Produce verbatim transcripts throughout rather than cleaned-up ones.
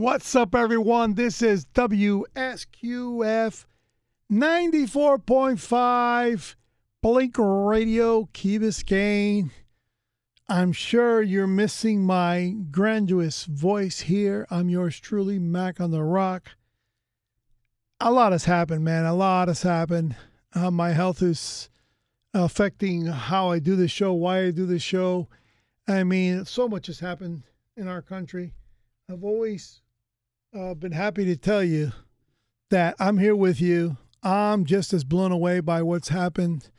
What's up, everyone? This is W S Q F ninety-four point five Blink Radio, Key Biscayne. I'm sure you're missing my grandiose voice here. I'm yours truly, Mac on the Rock. A lot has happened, man. A lot has happened. Uh, my health is affecting how I do this show, why I do this show. I mean, so much has happened in our country. I've always uh, been happy to tell you that I'm here with you. I'm just as blown away by what's happened.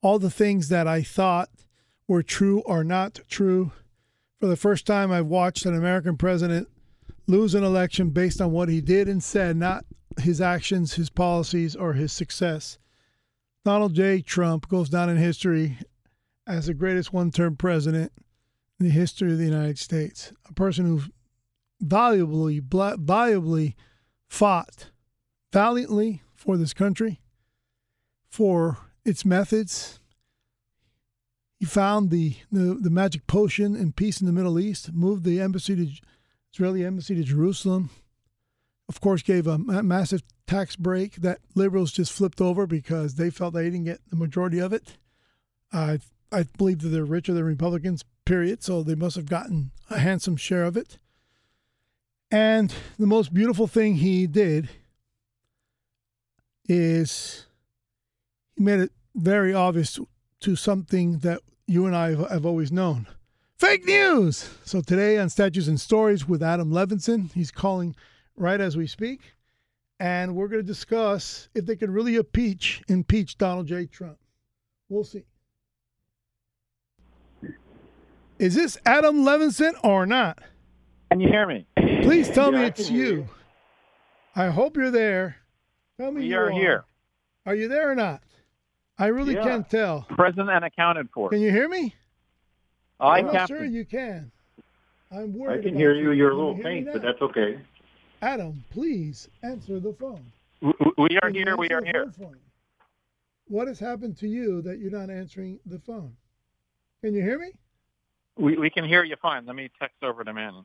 All the things that I thought were true are not true. For the first time, I've watched an American president lose an election based on what he did and said, not his actions, his policies, or his success. Donald J. Trump goes down in history as the greatest one-term president in the history of the United States, a person who volubly, volubly fought valiantly for this country, for its methods. He found the, the, the magic potion in peace in the Middle East, moved the embassy to Israeli embassy to Jerusalem, of course, gave a massive tax break that liberals just flipped over because they felt they didn't get the majority of it. I, I believe that they're richer than Republicans, period, so they must have gotten a handsome share of it. And the most beautiful thing he did is he made it very obvious to something that you and I have always known. Fake news! So today on Statues and Stories with Adam Levinson, he's calling right as we speak, and we're going to discuss if they could really impeach, impeach Donald J. Trump. We'll see. Is this Adam Levinson or not? Can you hear me? Please tell yeah, me it's you. you. I hope you're there. Tell me we you are. here. Are you there or not? I really yeah. can't tell. Present and accounted for. Can you hear me? I I'm not sure you can. I'm worried. I can about hear you. you. You're can a little you faint, but that's okay. Adam, please answer the phone. We, we are here. We are here. What has happened to you that you're not answering the phone? Can you hear me? We we can hear you fine. Let me text over to Manon.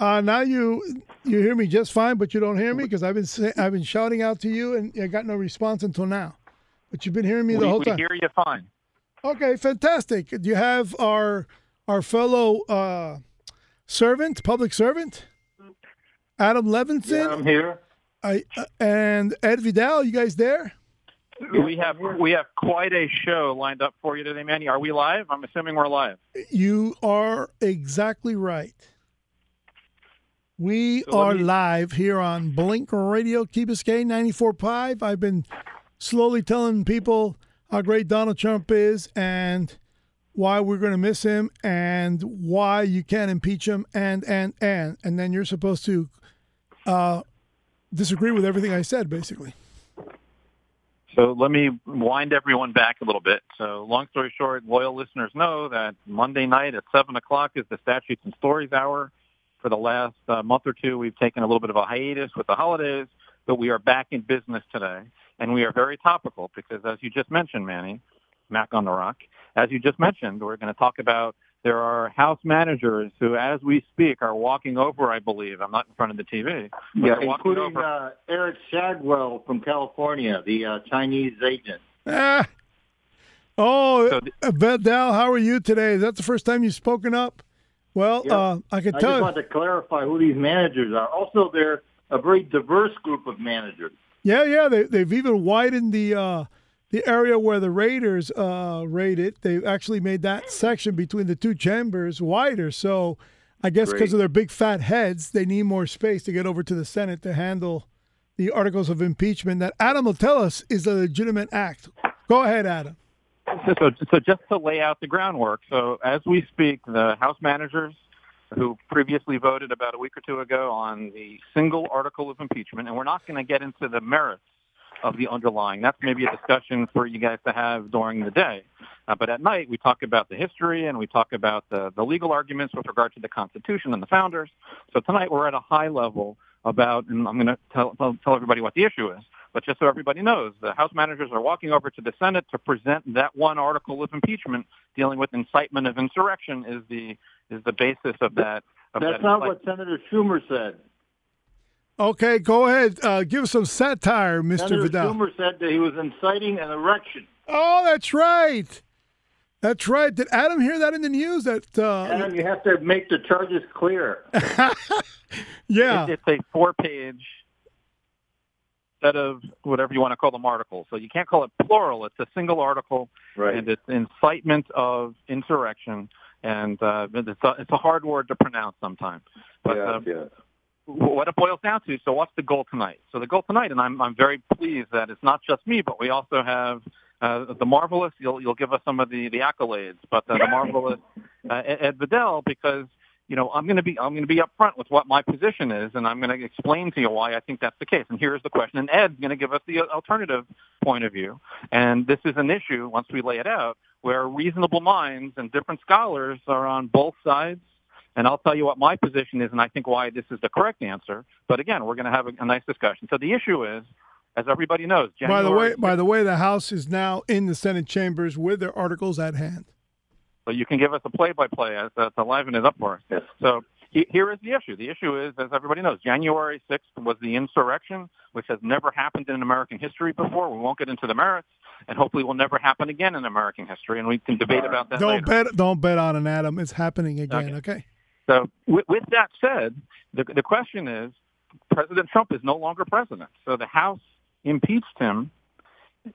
Uh, now you you hear me just fine, but you don't hear me because I've been say, I've been shouting out to you and I got no response until now. But you've been hearing me the we, whole time. We hear you fine. Okay, fantastic. Do you have our our fellow uh, servant, public servant, Adam Levinson? Yeah, I'm here. I uh, and Ed Vidal. You guys there? We have we have quite a show lined up for you today, Manny. Are we live? I'm assuming we're live. You are exactly right. We so are me... live here on Blink Radio, Key Biscayne ninety-four point five. I've been slowly telling people how great Donald Trump is and why we're going to miss him and why you can't impeach him and, and, and. And then you're supposed to uh, disagree with everything I said, basically. So let me wind everyone back a little bit. So long story short, loyal listeners know that Monday night at seven o'clock is the Statutes and Stories Hour. For the last uh, month or two, we've taken a little bit of a hiatus with the holidays, but we are back in business today. And we are very topical because, as you just mentioned, Manny, Mac on the Rock, as you just mentioned, we're going to talk about there are house managers who, as we speak, are walking over, I believe. I'm not in front of the T V. Yeah, including over. Uh, Eric Swalwell from California, the uh, Chinese agent. Ah. Oh, so the- Vidal, how are you today? Is that the first time you've spoken up? Well, yep. uh, I can tell I just want to clarify who these managers are. Also, they're a very diverse group of managers. Yeah, yeah. They, they've even widened the uh, the area where the Raiders uh, raided. They've actually made that section between the two chambers wider. So I guess because of their big fat heads, they need more space to get over to the Senate to handle the articles of impeachment that Adam will tell us is a legitimate act. Go ahead, Adam. So, so just to lay out the groundwork, so as we speak, the House managers who previously voted about a week or two ago on the single article of impeachment, and we're not going to get into the merits of the underlying. That's maybe a discussion for you guys to have during the day. Uh, but at night, we talk about the history and we talk about the, the legal arguments with regard to the Constitution and the founders. So tonight we're at a high level about, and I'm going to tell, tell everybody what the issue is. But just so everybody knows, the House managers are walking over to the Senate to present that one article of impeachment dealing with incitement of insurrection is the is the basis of that. Of That's that not what Senator Schumer said. Okay, go ahead. Uh, give some satire, Mister Senator Vidal. Senator Schumer said that he was inciting an erection. Oh, that's right. That's right. Did Adam hear that in the news? That uh, Adam, you have to make the charges clear. Yeah. It's, it's a four-page set of whatever you want to call them articles. So you can't call it plural. It's a single article, right. And it's incitement of insurrection. And uh, it's, a, it's a hard word to pronounce sometimes. But yeah, um, yeah. What it boils down to, so what's the goal tonight? So the goal tonight, and I'm, I'm very pleased that it's not just me, but we also have uh, the marvelous, you'll, you'll give us some of the, the accolades, but uh, the marvelous uh, Ed Vidal, because, you know, I'm going to be I'm going to be upfront with what my position is, and I'm going to explain to you why I think that's the case. And here's the question. And Ed's going to give us the alternative point of view. And this is an issue, once we lay it out, where reasonable minds and different scholars are on both sides. And I'll tell you what my position is and I think why this is the correct answer. But again, we're going to have a, a nice discussion. So the issue is, as everybody knows, January... By the way, by the way, the House is now in the Senate chambers with their articles at hand. So you can give us a play-by-play as uh, to liven it up for us. Yes. So he, here is the issue. The issue is, as everybody knows, January sixth was the insurrection, which has never happened in American history before. We won't get into the merits, and hopefully will never happen again in American history, and we can debate about that don't later. Bet, don't bet on an atom. It's happening again, okay? okay? So with, with that said, the, the question is, President Trump is no longer president. So the House impeached him,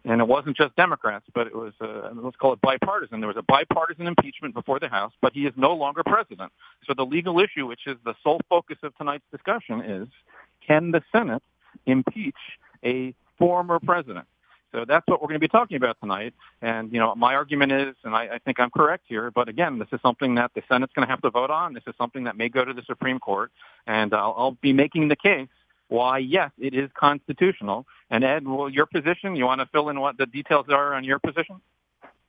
and it wasn't just Democrats, but it was, uh, let's call it bipartisan. There was a bipartisan impeachment before the House, but he is no longer president. So the legal issue, which is the sole focus of tonight's discussion, is can the Senate impeach a former president? So that's what we're going to be talking about tonight. And, you know, my argument is, and I, I think I'm correct here, but again, this is something that the Senate's going to have to vote on. This is something that may go to the Supreme Court. And I'll, I'll be making the case why, yes, it is constitutional. And, Ed, well, your position, you want to fill in what the details are on your position?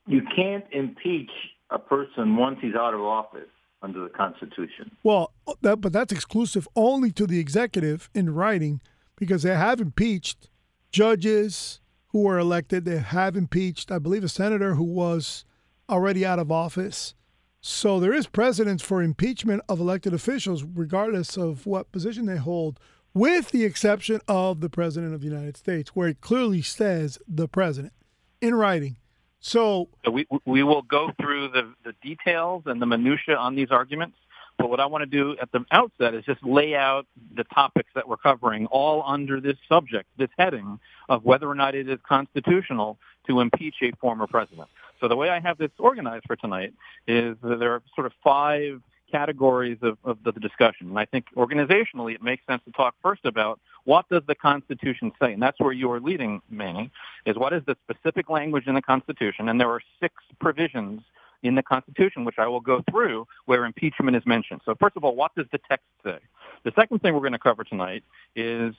You can't impeach a person once he's out of office under the Constitution. Well, that, but that's exclusive only to the executive in writing, because they have impeached judges who were elected. They have impeached, I believe, a senator who was already out of office. So there is precedence for impeachment of elected officials, regardless of what position they hold, with the exception of the President of the United States, where it clearly says the President in writing. So, so we, we will go through the, the details and the minutia on these arguments. But what I want to do at the outset is just lay out the topics that we're covering all under this subject, this heading of whether or not it is constitutional to impeach a former president. So the way I have this organized for tonight is that there are sort of five categories of, of the discussion. And I think organizationally it makes sense to talk first about what does the Constitution say? And that's where you are leading, Manny, is what is the specific language in the Constitution? And there are six provisions in the Constitution, which I will go through, where impeachment is mentioned. So first of all, what does the text say? The second thing we're going to cover tonight is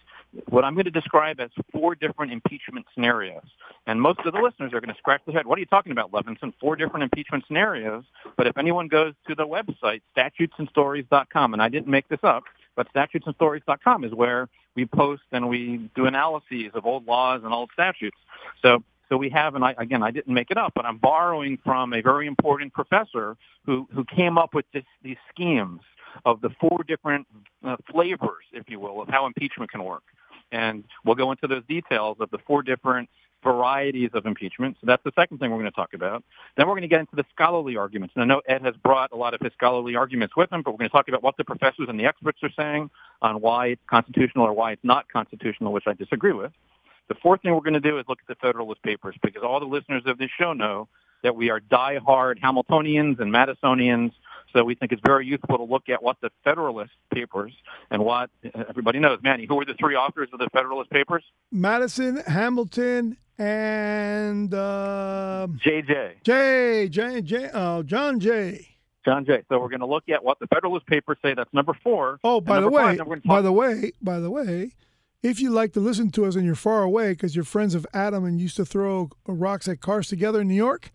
what I'm going to describe as four different impeachment scenarios. And most of the listeners are going to scratch their head. What are you talking about, Levinson? Four different impeachment scenarios. But if anyone goes to the website, statutes and stories dot com, and I didn't make this up, but statutes and stories dot com is where we post and we do analyses of old laws and old statutes. So So we have, and I, again, I didn't make it up, but I'm borrowing from a very important professor who, who came up with this, these schemes of the four different uh, flavors, if you will, of how impeachment can work. And we'll go into those details of the four different varieties of impeachment. So that's the second thing we're going to talk about. Then we're going to get into the scholarly arguments. And I know Ed has brought a lot of his scholarly arguments with him, but we're going to talk about what the professors and the experts are saying on why it's constitutional or why it's not constitutional, which I disagree with. The fourth thing we're going to do is look at the Federalist Papers, because all the listeners of this show know that we are diehard Hamiltonians and Madisonians, so we think it's very useful to look at what the Federalist Papers and what everybody knows. Manny, who were the three authors of the Federalist Papers? Madison, Hamilton, and uh, J J. J. J. J. Uh, John Jay. John Jay. So we're going to look at what the Federalist Papers say. That's number four. Oh, by the way, five, by the way, by the way. If you like to listen to us and you're far away because you're friends of Adam and used to throw rocks at cars together in New York,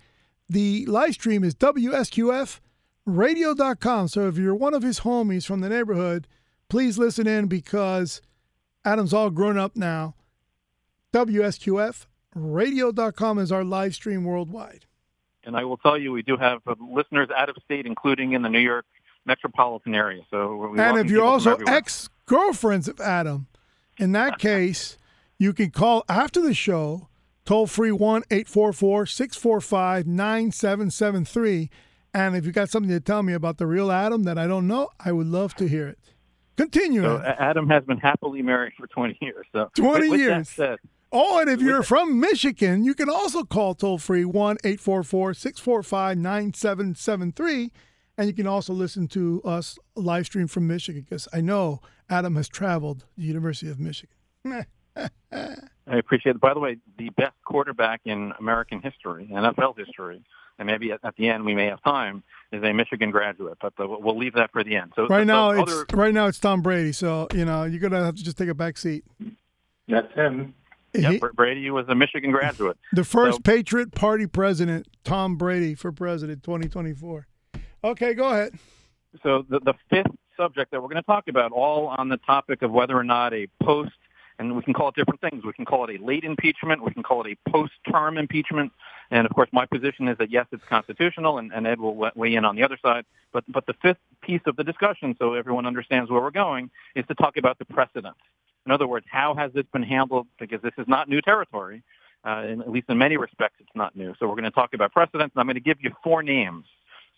the live stream is W S Q F radio dot com. So if you're one of his homies from the neighborhood, please listen in because Adam's all grown up now. W S Q F radio dot com is our live stream worldwide. And I will tell you, we do have listeners out of state, including in the New York metropolitan area. So we And if you're also ex-girlfriends of Adam, In that case, you can call after the show, toll-free one eight four four, six four five, nine seven seven three. And if you got something to tell me about the real Adam that I don't know, I would love to hear it. Continue. So Adam has been happily married for twenty years. So twenty with years. That said, oh, and if you're that. from Michigan, you can also call toll-free one eight four four, six four five, nine seven seven three. And you can also listen to us live stream from Michigan, because I know Adam has traveled to the University of Michigan. I appreciate it. By the way, the best quarterback in American history, N F L history, and maybe at, at the end we may have time, is a Michigan graduate. But the, we'll leave that for the end. So right now, other... it's, right now it's Tom Brady. So you know you're gonna have to just take a back seat. That's him. Yeah, he, Brady was a Michigan graduate. The first so... Patriot Party president, Tom Brady, for president, twenty twenty-four. Okay, go ahead. So the, the fifth subject that we're going to talk about, all on the topic of whether or not a post, and we can call it different things. We can call it a late impeachment. We can call it a post-term impeachment. And, of course, my position is that, yes, it's constitutional, and, and Ed will weigh in on the other side. But, but the fifth piece of the discussion, so everyone understands where we're going, is to talk about the precedent. In other words, how has this been handled? Because this is not new territory. Uh, in, at least in many respects, it's not new. So we're going to talk about precedents, and I'm going to give you four names.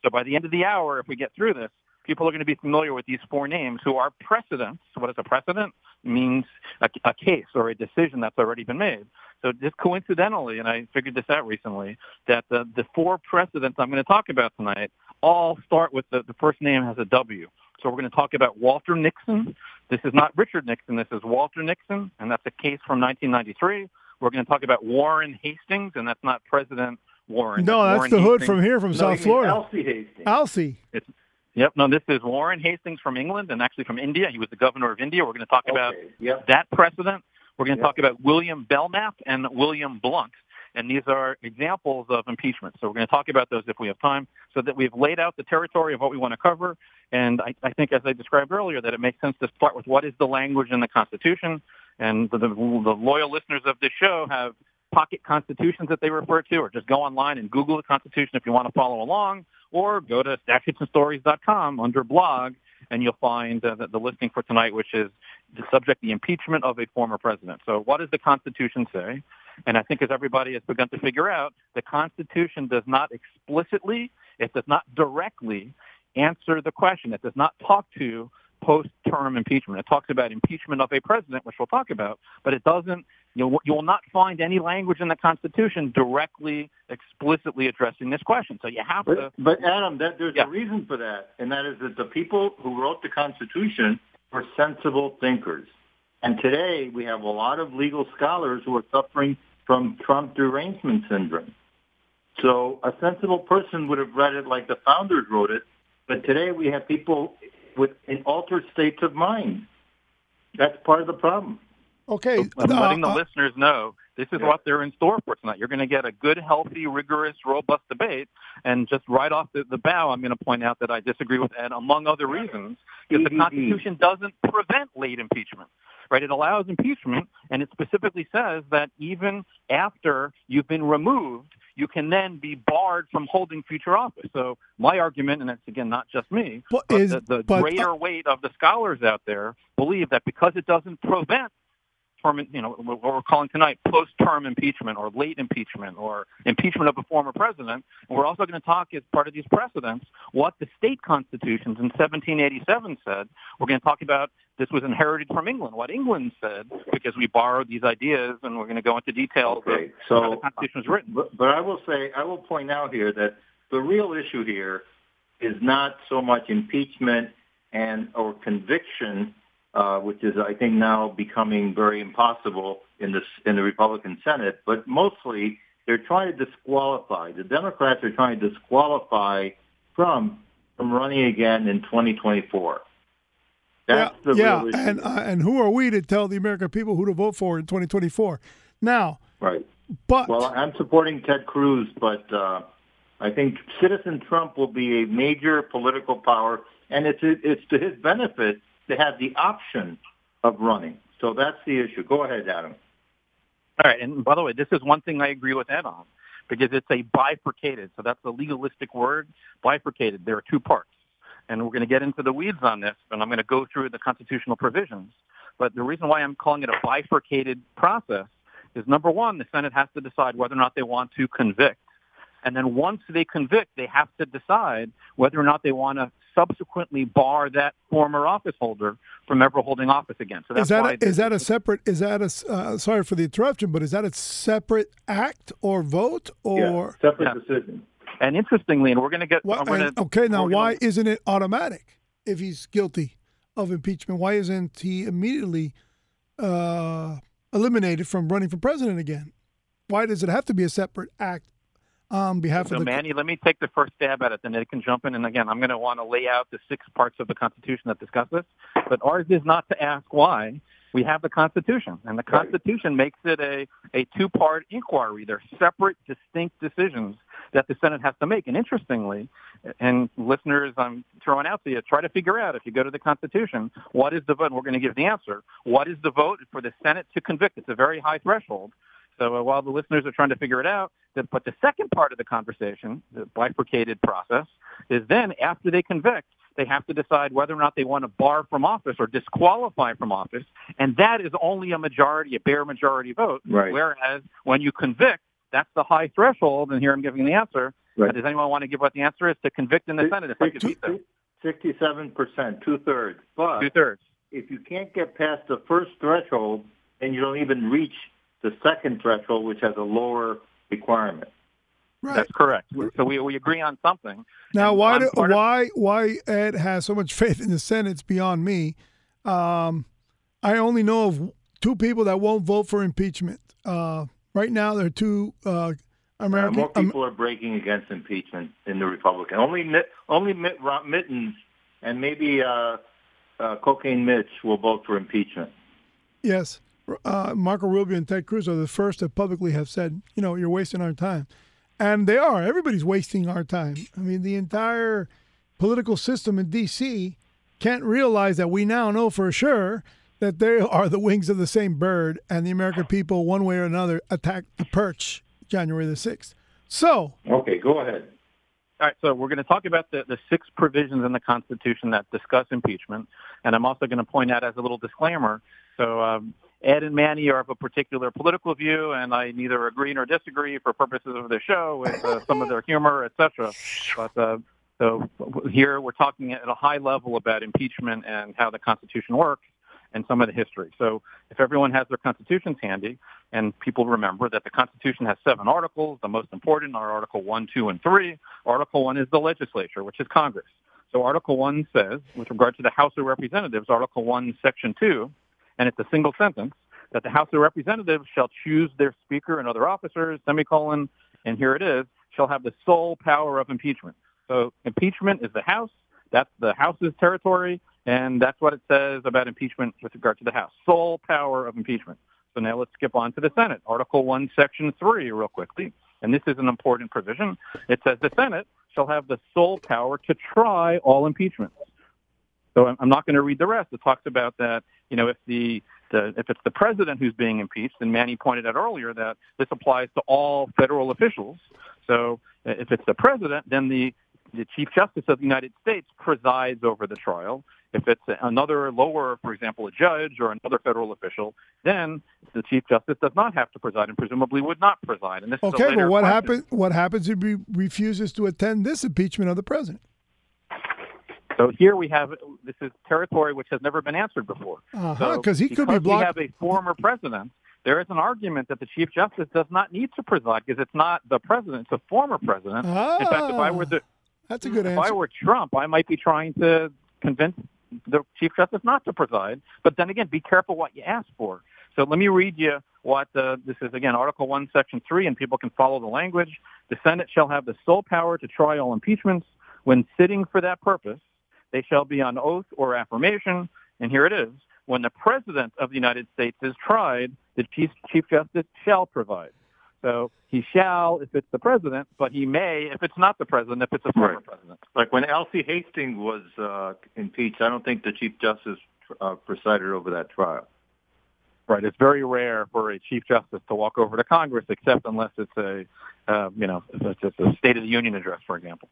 So by the end of the hour, if we get through this, people are going to be familiar with these four names who are precedents. What is a precedent? It means a, a case or a decision that's already been made. So just coincidentally, and I figured this out recently, that the, the four precedents I'm going to talk about tonight all start with the, the first name has a W. So we're going to talk about Walter Nixon. This is not Richard Nixon. This is Walter Nixon, and that's a case from nineteen ninety-three. We're going to talk about Warren Hastings, and that's not President Warren. No, that's Warren the Hastings. Hood from here, from no, South Florida. Alcee Hastings. Alcee. It's, yep. No, this is Warren Hastings from England, and actually from India. He was the governor of India. We're going to talk okay. about yep. that precedent. We're going to yep. talk about William Belknap and William Blount, and these are examples of impeachment. So we're going to talk about those if we have time, so that we've laid out the territory of what we want to cover. And I, I think, as I described earlier, that it makes sense to start with what is the language in the Constitution. And the, the, the loyal listeners of this show have pocket constitutions that they refer to, or just go online and Google the Constitution if you want to follow along, or go to statutes and stories dot com under blog, and you'll find uh, the, the listing for tonight, which is the subject, the impeachment of a former president. So what does the Constitution say? And I think, as everybody has begun to figure out, the Constitution does not explicitly, it does not directly answer the question. It does not talk to post-term impeachment. It talks about impeachment of a president, which we'll talk about, but it doesn't, you know, you will not find any language in the Constitution directly, explicitly addressing this question. So you have but, to... But Adam, that, there's yeah. a reason for that, and that is that the people who wrote the Constitution were sensible thinkers. And today we have a lot of legal scholars who are suffering from Trump derangement syndrome. So a sensible person would have read it like the founders wrote it, but today we have people with an altered state of mind. That's part of the problem. Okay. So I'm letting uh, the uh, listeners know this is yeah. what they're in store for tonight. You're going to get a good, healthy, rigorous, robust debate. And just right off the, the bow, I'm going to point out that I disagree with Ed, among other reasons, because the Constitution doesn't prevent late impeachment. Right? It allows impeachment, and it specifically says that even after you've been removed, you can then be barred from holding future office. So my argument, and that's, again, not just me, well, but is, the, the but, greater uh, weight of the scholars out there believe that because it doesn't prevent term, you know, what we're calling tonight post-term impeachment or late impeachment or impeachment of a former president, and we're also going to talk as part of these precedents what the state constitutions in seventeen eighty-seven said. We're going to talk about this was inherited from England, what England said, because we borrowed these ideas, and we're going to go into detail okay, so, how the Constitution was written. But, but I will say, I will point out here that the real issue here is not so much impeachment and or conviction, uh, which is, I think, now becoming very impossible in, this, in the Republican Senate, but mostly they're trying to disqualify. The Democrats are trying to disqualify Trump from running again in twenty twenty-four. That's yeah, the yeah. Real and uh, and who are we to tell the American people who to vote for in twenty twenty-four? Now, right? But well, I'm supporting Ted Cruz, but uh, I think Citizen Trump will be a major political power, and it's it's to his benefit to have the option of running. So that's the issue. Go ahead, Adam. All right, and by the way, this is one thing I agree with Ed on, because it's a bifurcated. So that's the legalistic word, bifurcated. There are two parts. And we're going to get into the weeds on this, and I'm going to go through the constitutional provisions. But the reason why I'm calling it a bifurcated process is, number one, the Senate has to decide whether or not they want to convict. And then once they convict, they have to decide whether or not they want to subsequently bar that former office holder from ever holding office again. So that's is that why a, is that a separate? Is that a uh, sorry for the interruption, but is that a separate act or vote or yeah, separate yeah. decision? And interestingly, and we're going to get well, gonna, and, okay. Now, why gonna, isn't it automatic if he's guilty of impeachment? Why isn't he immediately uh, eliminated from running for president again? Why does it have to be a separate act? On behalf so, of the... Manny, let me take the first stab at it, then it can jump in. And again, I'm going to want to lay out the six parts of the Constitution that discuss this. But ours is not to ask why. We have the Constitution, and the Constitution makes it a, a two-part inquiry. They're separate, distinct decisions that the Senate has to make. And interestingly, and listeners, I'm throwing out to you, try to figure out, if you go to the Constitution, what is the vote? And we're going to give the answer. What is the vote for the Senate to convict? It's a very high threshold. So uh, while the listeners are trying to figure it out, that, but the second part of the conversation, the bifurcated process, is then after they convict, they have to decide whether or not they want to bar from office or disqualify from office. And that is only a majority, a bare majority vote. Right. Whereas when you convict, that's the high threshold. And here I'm giving the answer. Right. Does anyone want to give what the answer is to convict in the Senate? If I could beat them. sixty-seven percent, two-thirds. But two-thirds. If you can't get past the first threshold, then you don't even reach the second threshold, which has a lower requirement. Right. That's correct. So we we agree on something. Now, and why do, why of- why Ed has so much faith in the Senate? It's beyond me. Um, I only know of two people that won't vote for impeachment. Uh, right now, there are two uh, American. Uh, more people um, are breaking against impeachment in the Republican. Only Mitt, only Mitt Romney and maybe uh, uh, Cocaine Mitch will vote for impeachment. Yes. Uh, Marco Rubio and Ted Cruz are the first that publicly have said, you know, you're wasting our time. And they are. Everybody's wasting our time. I mean, the entire political system in D C can't realize that we now know for sure that they are the wings of the same bird, and the American people, one way or another, attacked the perch January the sixth. So. Okay, go ahead. All right, so we're going to talk about the, the six provisions in the Constitution that discuss impeachment. And I'm also going to point out as a little disclaimer, so um, Ed and Manny are of a particular political view, and I neither agree nor disagree for purposes of the show with uh, some of their humor, et cetera. But uh, so here we're talking at a high level about impeachment and how the Constitution works and some of the history. So if everyone has their constitutions handy, and people remember that the Constitution has seven articles, the most important are Article one, two, and three. Article one is the legislature, which is Congress. So Article one says, with regard to the House of Representatives, Article one, Section two, and it's a single sentence, that the House of Representatives shall choose their speaker and other officers, semicolon, and here it is, shall have the sole power of impeachment. So impeachment is the House. That's the House's territory, and that's what it says about impeachment with regard to the House. Sole power of impeachment. So now let's skip on to the Senate. Article one, Section three, real quickly, and this is an important provision. It says the Senate shall have the sole power to try all impeachments. So I'm not going to read the rest. It talks about that, you know, if the, the if it's the president who's being impeached, and Manny pointed out earlier that this applies to all federal officials. So if it's the president, then the, the Chief Justice of the United States presides over the trial. If it's another lower, for example, a judge or another federal official, then the Chief Justice does not have to preside and presumably would not preside. And this okay, is a later well, what happens? What happens if he refuses to attend this impeachment of the president? So here we have, this is territory which has never been answered before. Uh-huh, so because he could be blocked. We have a former president, there is an argument that the Chief Justice does not need to preside because it's not the president, it's a former president. Ah, in fact, if I were the, that's a good if answer. I were Trump, I might be trying to convince the Chief Justice not to preside. But then again, be careful what you ask for. So let me read you what uh, this is, again, Article one, Section three, and people can follow the language. The Senate shall have the sole power to try all impeachments when sitting for that purpose. They shall be on oath or affirmation, and here it is. When the President of the United States is tried, the Chief, Chief Justice shall preside. So he shall if it's the President, but he may if it's not the President, if it's a former right. President. Like when Alcee Hastings was uh, impeached, I don't think the Chief Justice uh, presided over that trial. Right. It's very rare for a Chief Justice to walk over to Congress, except unless it's a, uh, you know, it's just a State of the Union address, for example.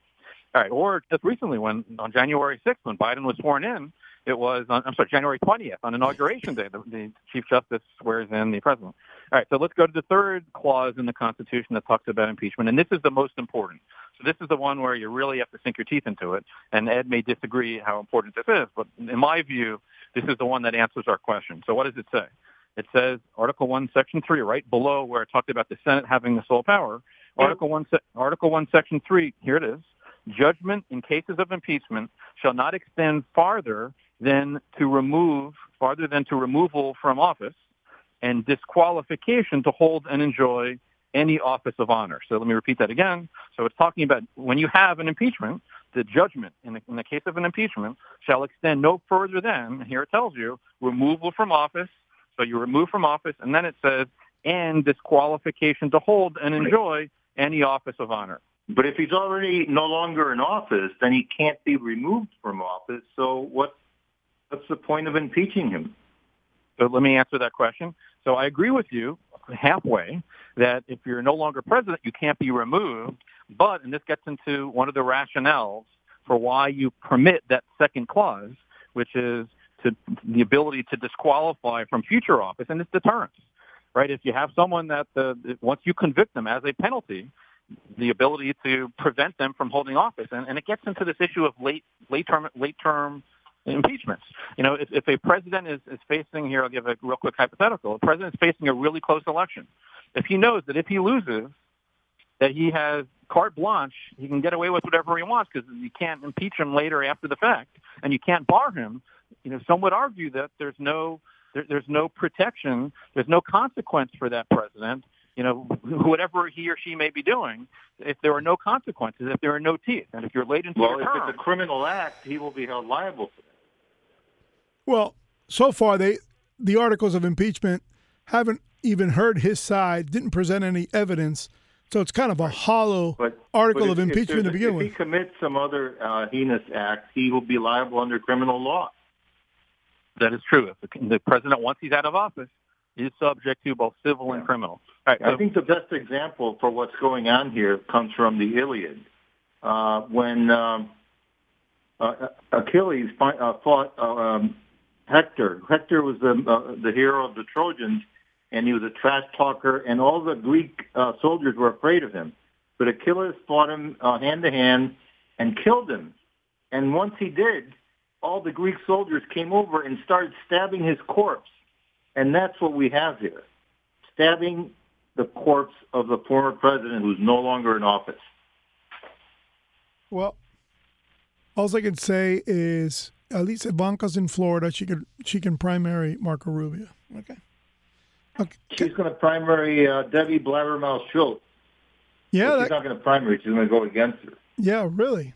All right, or just recently when on January sixth, when Biden was sworn in, It was, on, I'm sorry, January twentieth, on Inauguration Day, the, the Chief Justice swears in the president. All right, so let's go to the third clause in the Constitution that talks about impeachment, and this is the most important. So this is the one where you really have to sink your teeth into it, and Ed may disagree how important this is, but in my view, this is the one that answers our question. So what does it say? It says, Article one, Section three, right below where it talked about the Senate having the sole power, Article one, Article one, Section three, here it is, judgment in cases of impeachment shall not extend farther than to remove, farther than to removal from office and disqualification to hold and enjoy any office of honor. So let me repeat that again. So it's talking about when you have an impeachment, the judgment in the, in the case of an impeachment shall extend no further than, here it tells you, removal from office. So you remove from office, and then it says, and disqualification to hold and enjoy any office of honor. But if he's already no longer in office, then he can't be removed from office. So what's, what's the point of impeaching him? So let me answer that question. So I agree with you halfway that if you're no longer president, you can't be removed. But, and this gets into one of the rationales for why you permit that second clause, which is to, the ability to disqualify from future office, and it's deterrence, right? If you have someone that uh, once you convict them as a penalty, the ability to prevent them from holding office. And, and it gets into this issue of late, late term, late term impeachments. You know, if, if a president is, is facing here, I'll give a real quick hypothetical. A president is facing a really close election. If he knows that if he loses, that he has carte blanche, he can get away with whatever he wants because you can't impeach him later after the fact, and you can't bar him. You know, some would argue that there's no, there, there's no protection, there's no consequence for that president. You know, whatever he or she may be doing, if there are no consequences, if there are no teeth, and if you're late into well, your term, if it's a criminal act, he will be held liable for that. Well, so far, they the articles of impeachment haven't even heard his side, didn't present any evidence, so it's kind of a hollow but, article but if, of impeachment to begin if with. If he commits some other uh, heinous act, he will be liable under criminal law. That is true. If the, the president, once he's out of office, is subject to both civil yeah. and criminal. All right, I so, think the best example for what's going on here comes from the Iliad, uh, when um, uh, Achilles fought, uh, fought uh, um, Hector. Hector was the, uh, the hero of the Trojans, and he was a trash talker, and all the Greek uh, soldiers were afraid of him. But Achilles fought him uh, hand to hand and killed him. And once he did, all the Greek soldiers came over and started stabbing his corpse. And that's what we have here, stabbing the corpse of the former president who's no longer in office. Well, all I can say is at least Ivanka's in Florida. She could she can primary Marco Rubio. Okay. Okay. She's going to primary uh, Debbie Blabbermouth Schultz. Yeah, that... she's not going to primary. She's going to go against her. Yeah, really.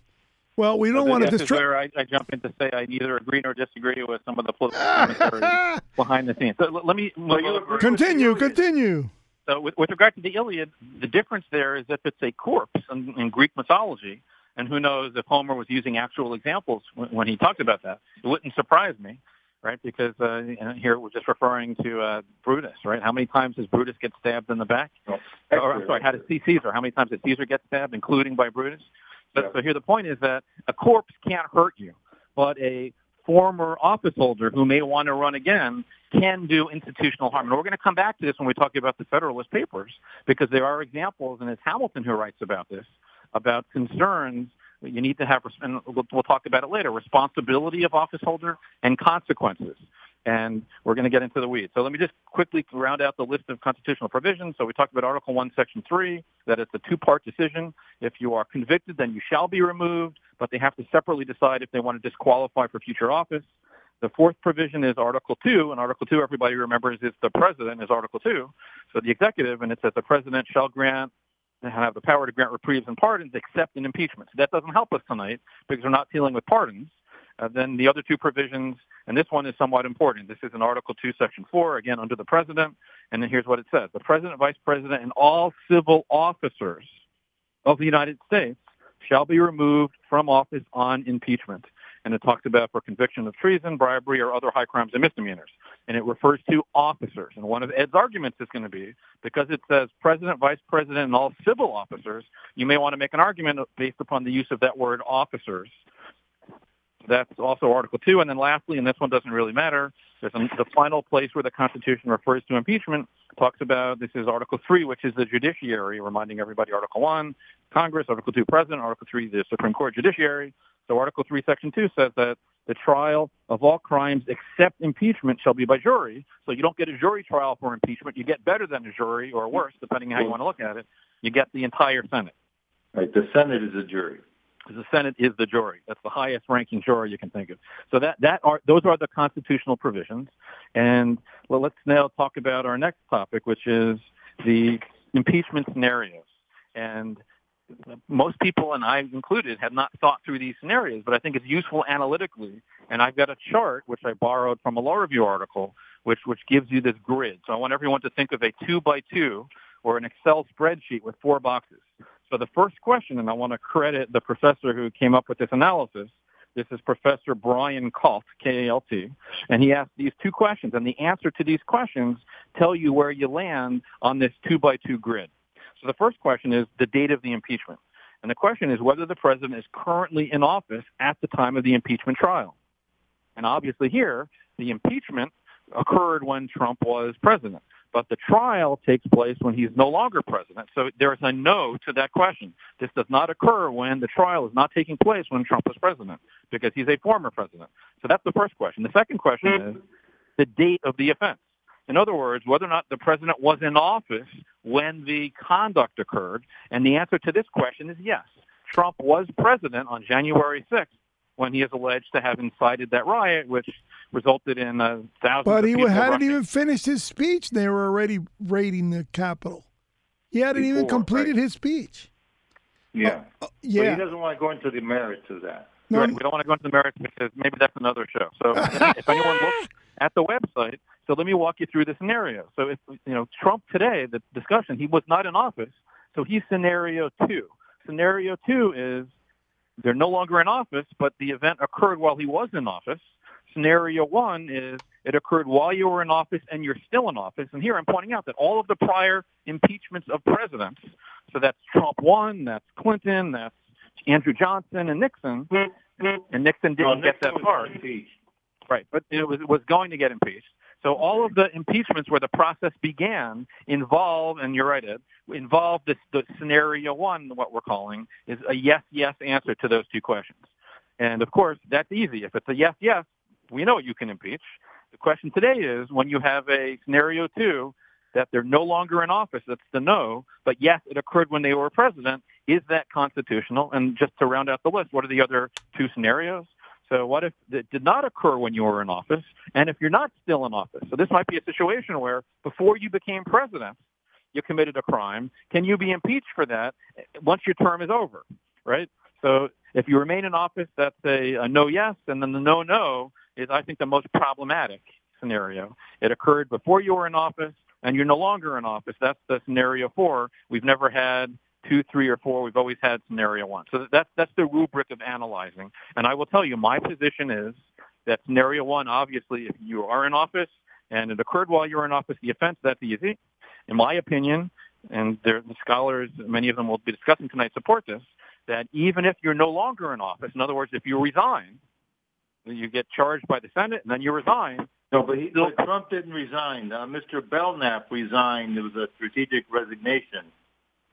Well, we don't so want to distract. I, I jump in to say I neither agree nor disagree with some of the political commentary behind the scenes. So let me well, well, continue. Continue. So, with, with regard to the Iliad, the difference there is if it's a corpse in, in Greek mythology, and who knows if Homer was using actual examples when, when he talked about that. It wouldn't surprise me, right? Because uh, here we're just referring to uh, Brutus, right? How many times does Brutus get stabbed in the back? Oh, or I'm sorry, how does Caesar? How many times did Caesar get stabbed, including by Brutus? But, so here the point is that a corpse can't hurt you, but a former office holder who may want to run again can do institutional harm. And we're going to come back to this when we talk about the Federalist Papers, because there are examples, and it's Hamilton who writes about this, about concerns that you need to have, and we'll talk about it later, responsibility of office holder and consequences. And we're going to get into the weeds. So let me just quickly round out the list of constitutional provisions. So we talked about Article one, Section three, that it's a two-part decision. If you are convicted, then you shall be removed, but they have to separately decide if they want to disqualify for future office. The fourth provision is Article two, and Article two, everybody remembers, is the president is Article two. So the executive, and it says the president shall grant and have the power to grant reprieves and pardons except in impeachment. So that doesn't help us tonight because we're not dealing with pardons. Uh, then the other two provisions, and this one is somewhat important. This is in Article two, Section four, again, under the president. And then here's what it says. The president, vice president, and all civil officers of the United States shall be removed from office on impeachment. And it talks about for conviction of treason, bribery, or other high crimes and misdemeanors. And it refers to officers. And one of Ed's arguments is going to be, because it says president, vice president, and all civil officers, you may want to make an argument based upon the use of that word officers. That's also Article two. And then lastly, and this one doesn't really matter, there's a, the final place where the Constitution refers to impeachment, talks about, this is Article three, which is the judiciary, reminding everybody Article one, Congress, Article two, President, Article three, the Supreme Court, Judiciary. So Article three, Section two says that the trial of all crimes except impeachment shall be by jury. So you don't get a jury trial for impeachment. You get better than a jury, or worse, depending on how you want to look at it. You get the entire Senate. Right. The Senate is a jury. The Senate is the jury. That's the highest-ranking jury you can think of. So that that are those are the constitutional provisions. And well, let's now talk about our next topic, which is the impeachment scenarios. And most people, and I included, have not thought through these scenarios, but I think it's useful analytically. And I've got a chart, which I borrowed from a Law Review article, which which gives you this grid. So I want everyone to think of a two-by-two or an Excel spreadsheet with four boxes. So the first question, and I want to credit the professor who came up with this analysis, this is Professor Brian Kalt, K A L T, and he asked these two questions, and the answer to these questions tell you where you land on this two-by-two grid. So the first question is the date of the impeachment, and the question is whether the president is currently in office at the time of the impeachment trial. And obviously here, the impeachment occurred when Trump was president. But the trial takes place when he's no longer president. So there is a no to that question. This does not occur when the trial is not taking place when Trump was president, because he's a former president. So that's the first question. The second question is the date of the offense. In other words, whether or not the president was in office when the conduct occurred. And the answer to this question is yes. Trump was president on January sixth. When he is alleged to have incited that riot, which resulted in uh, thousands but of people. But he hadn't rushing. even finished his speech. They were already raiding the Capitol. He hadn't Before, even completed right? his speech. Yeah. Uh, uh, yeah. But he doesn't want to go into the merits of that. No, right. We don't want to go into the merits because maybe that's another show. So if anyone looks at the website, so let me walk you through the scenario. So if you know Trump today, the discussion, he was not in office, so he's scenario two. Scenario two is they're no longer in office, but the event occurred while he was in office. Scenario one is it occurred while you were in office and you're still in office. And here I'm pointing out that all of the prior impeachments of presidents, so that's Trump one, that's Clinton, that's Andrew Johnson, and Nixon, and Nixon didn't well, Nixon get that far. Right, but it was, was going to get impeached. So all of the impeachments where the process began involve, and you're right, Ed, involve this, the scenario one, what we're calling, is a yes, yes answer to those two questions. And, of course, that's easy. If it's a yes, yes, we know you can impeach. The question today is when you have a scenario two that they're no longer in office, that's the no, but yes, it occurred when they were president, is that constitutional? And just to round out the list, what are the other two scenarios? So what if it did not occur when you were in office, and if you're not still in office? So this might be a situation where before you became president, you committed a crime. Can you be impeached for that once your term is over, right? So if you remain in office, that's a, a no-yes, and then the no-no is, I think, the most problematic scenario. It occurred before you were in office, and you're no longer in office. That's the scenario four. We've never had two, three, or four. We've always had scenario one. So that's, that's the rubric of analyzing. And I will tell you, my position is that scenario one, obviously, if you are in office and it occurred while you were in office, the offense, that's easy. In my opinion, and there, the scholars, many of them will be discussing tonight, support this, that even if you're no longer in office, in other words, if you resign, you get charged by the Senate, and then you resign. No, but he, no, Trump didn't resign. Uh, Mister Belknap resigned. It was a strategic resignation.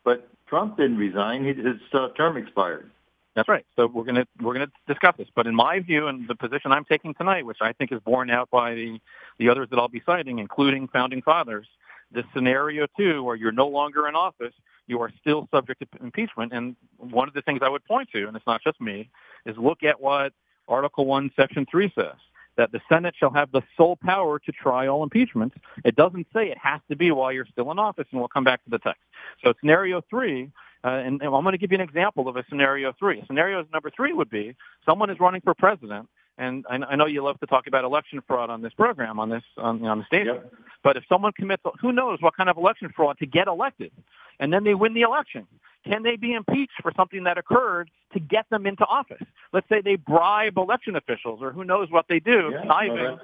But Trump didn't resign; his uh, term expired. That's right. So we're going to we're going to discuss this. But in my view, and the position I'm taking tonight, which I think is borne out by the the others that I'll be citing, including founding fathers, the scenario two, where you're no longer in office, you are still subject to impeachment. And one of the things I would point to, and it's not just me, is look at what Article One, Section Three says, that the Senate shall have the sole power to try all impeachments. It doesn't say it has to be while you're still in office, and we'll come back to the text. So scenario three, uh, and, and I'm going to give you an example of a scenario three. Scenario number three would be someone is running for president, and I, I know you love to talk about election fraud on this program, on this on, on the station, yep. But if someone commits, who knows what kind of election fraud to get elected, and then they win the election. Can they be impeached for something that occurred to get them into office? Let's say they bribe election officials or who knows what they do. Yeah, that.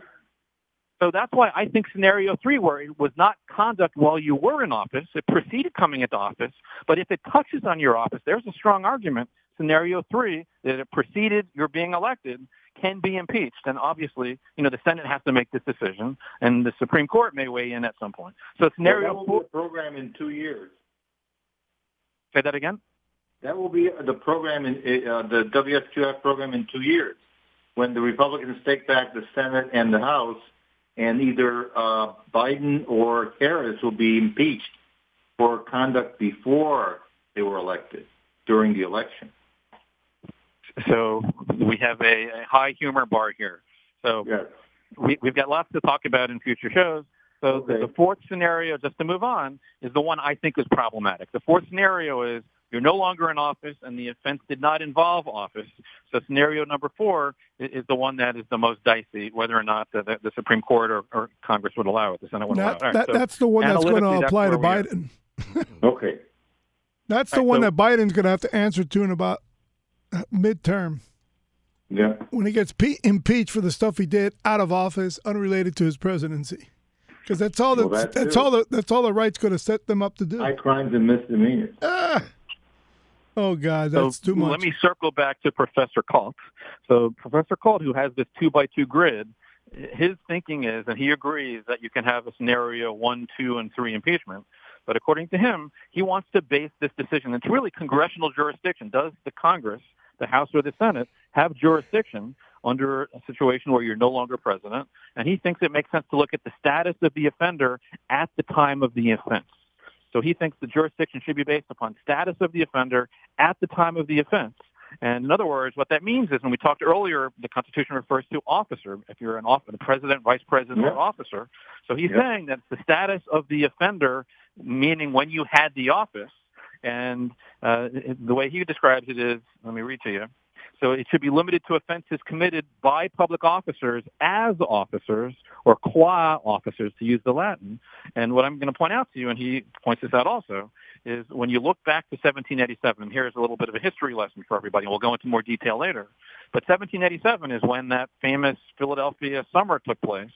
So that's why I think scenario three, where it was not conduct while you were in office, it preceded coming into office, but if it touches on your office, there's a strong argument scenario three, that it preceded your being elected, can be impeached. And obviously, you know, the Senate has to make this decision, and the Supreme Court may weigh in at some point. So scenario well, that will four, be a program in two years. Say that again? That will be the program, in uh, the W S Q F program in two years, when the Republicans take back the Senate and the House, and either uh, Biden or Harris will be impeached for conduct before they were elected, during the election. So we have a, a high humor bar here. So yes. we, we've got lots to talk about in future shows. So okay. the, the fourth scenario, just to move on, is the one I think is problematic. The fourth scenario is you're no longer in office, and the offense did not involve office. So scenario number four is the one that is the most dicey, whether or not the, the Supreme Court or, or Congress would allow it. The Senate would allow it. All right, that, so that's the one that's going to apply to Biden. Okay. That's the right, one so, that Biden's going to have to answer to in about midterm. Yeah. When he gets pe- impeached for the stuff he did out of office, unrelated to his presidency. Because that's all the, well, that's, that's all the that's all the right's going to set them up to do. High crimes and misdemeanors. Ah! Oh, God, that's so, too much. Let me circle back to Professor Kalt. So Professor Kalt, who has this two-by-two grid, his thinking is, and he agrees, that you can have a scenario one, two, and three impeachment. But according to him, he wants to base this decision. It's really congressional jurisdiction. Does the Congress, the House or the Senate, have jurisdiction under a situation where you're no longer president? And he thinks it makes sense to look at the status of the offender at the time of the offense. So he thinks the jurisdiction should be based upon status of the offender at the time of the offense. And in other words, what that means is, when we talked earlier, the Constitution refers to officer, if you're an officer, president, vice president, yeah. or officer. So he's yeah. saying that the status of the offender, meaning when you had the office, and uh, the way he describes it is, let me read to you. So it should be limited to offenses committed by public officers as officers, or qua officers, to use the Latin. And what I'm going to point out to you, and he points this out also, is when you look back to seventeen eighty-seven, and here's a little bit of a history lesson for everybody, and we'll go into more detail later, but seventeen eighty-seven is when that famous Philadelphia summer took place,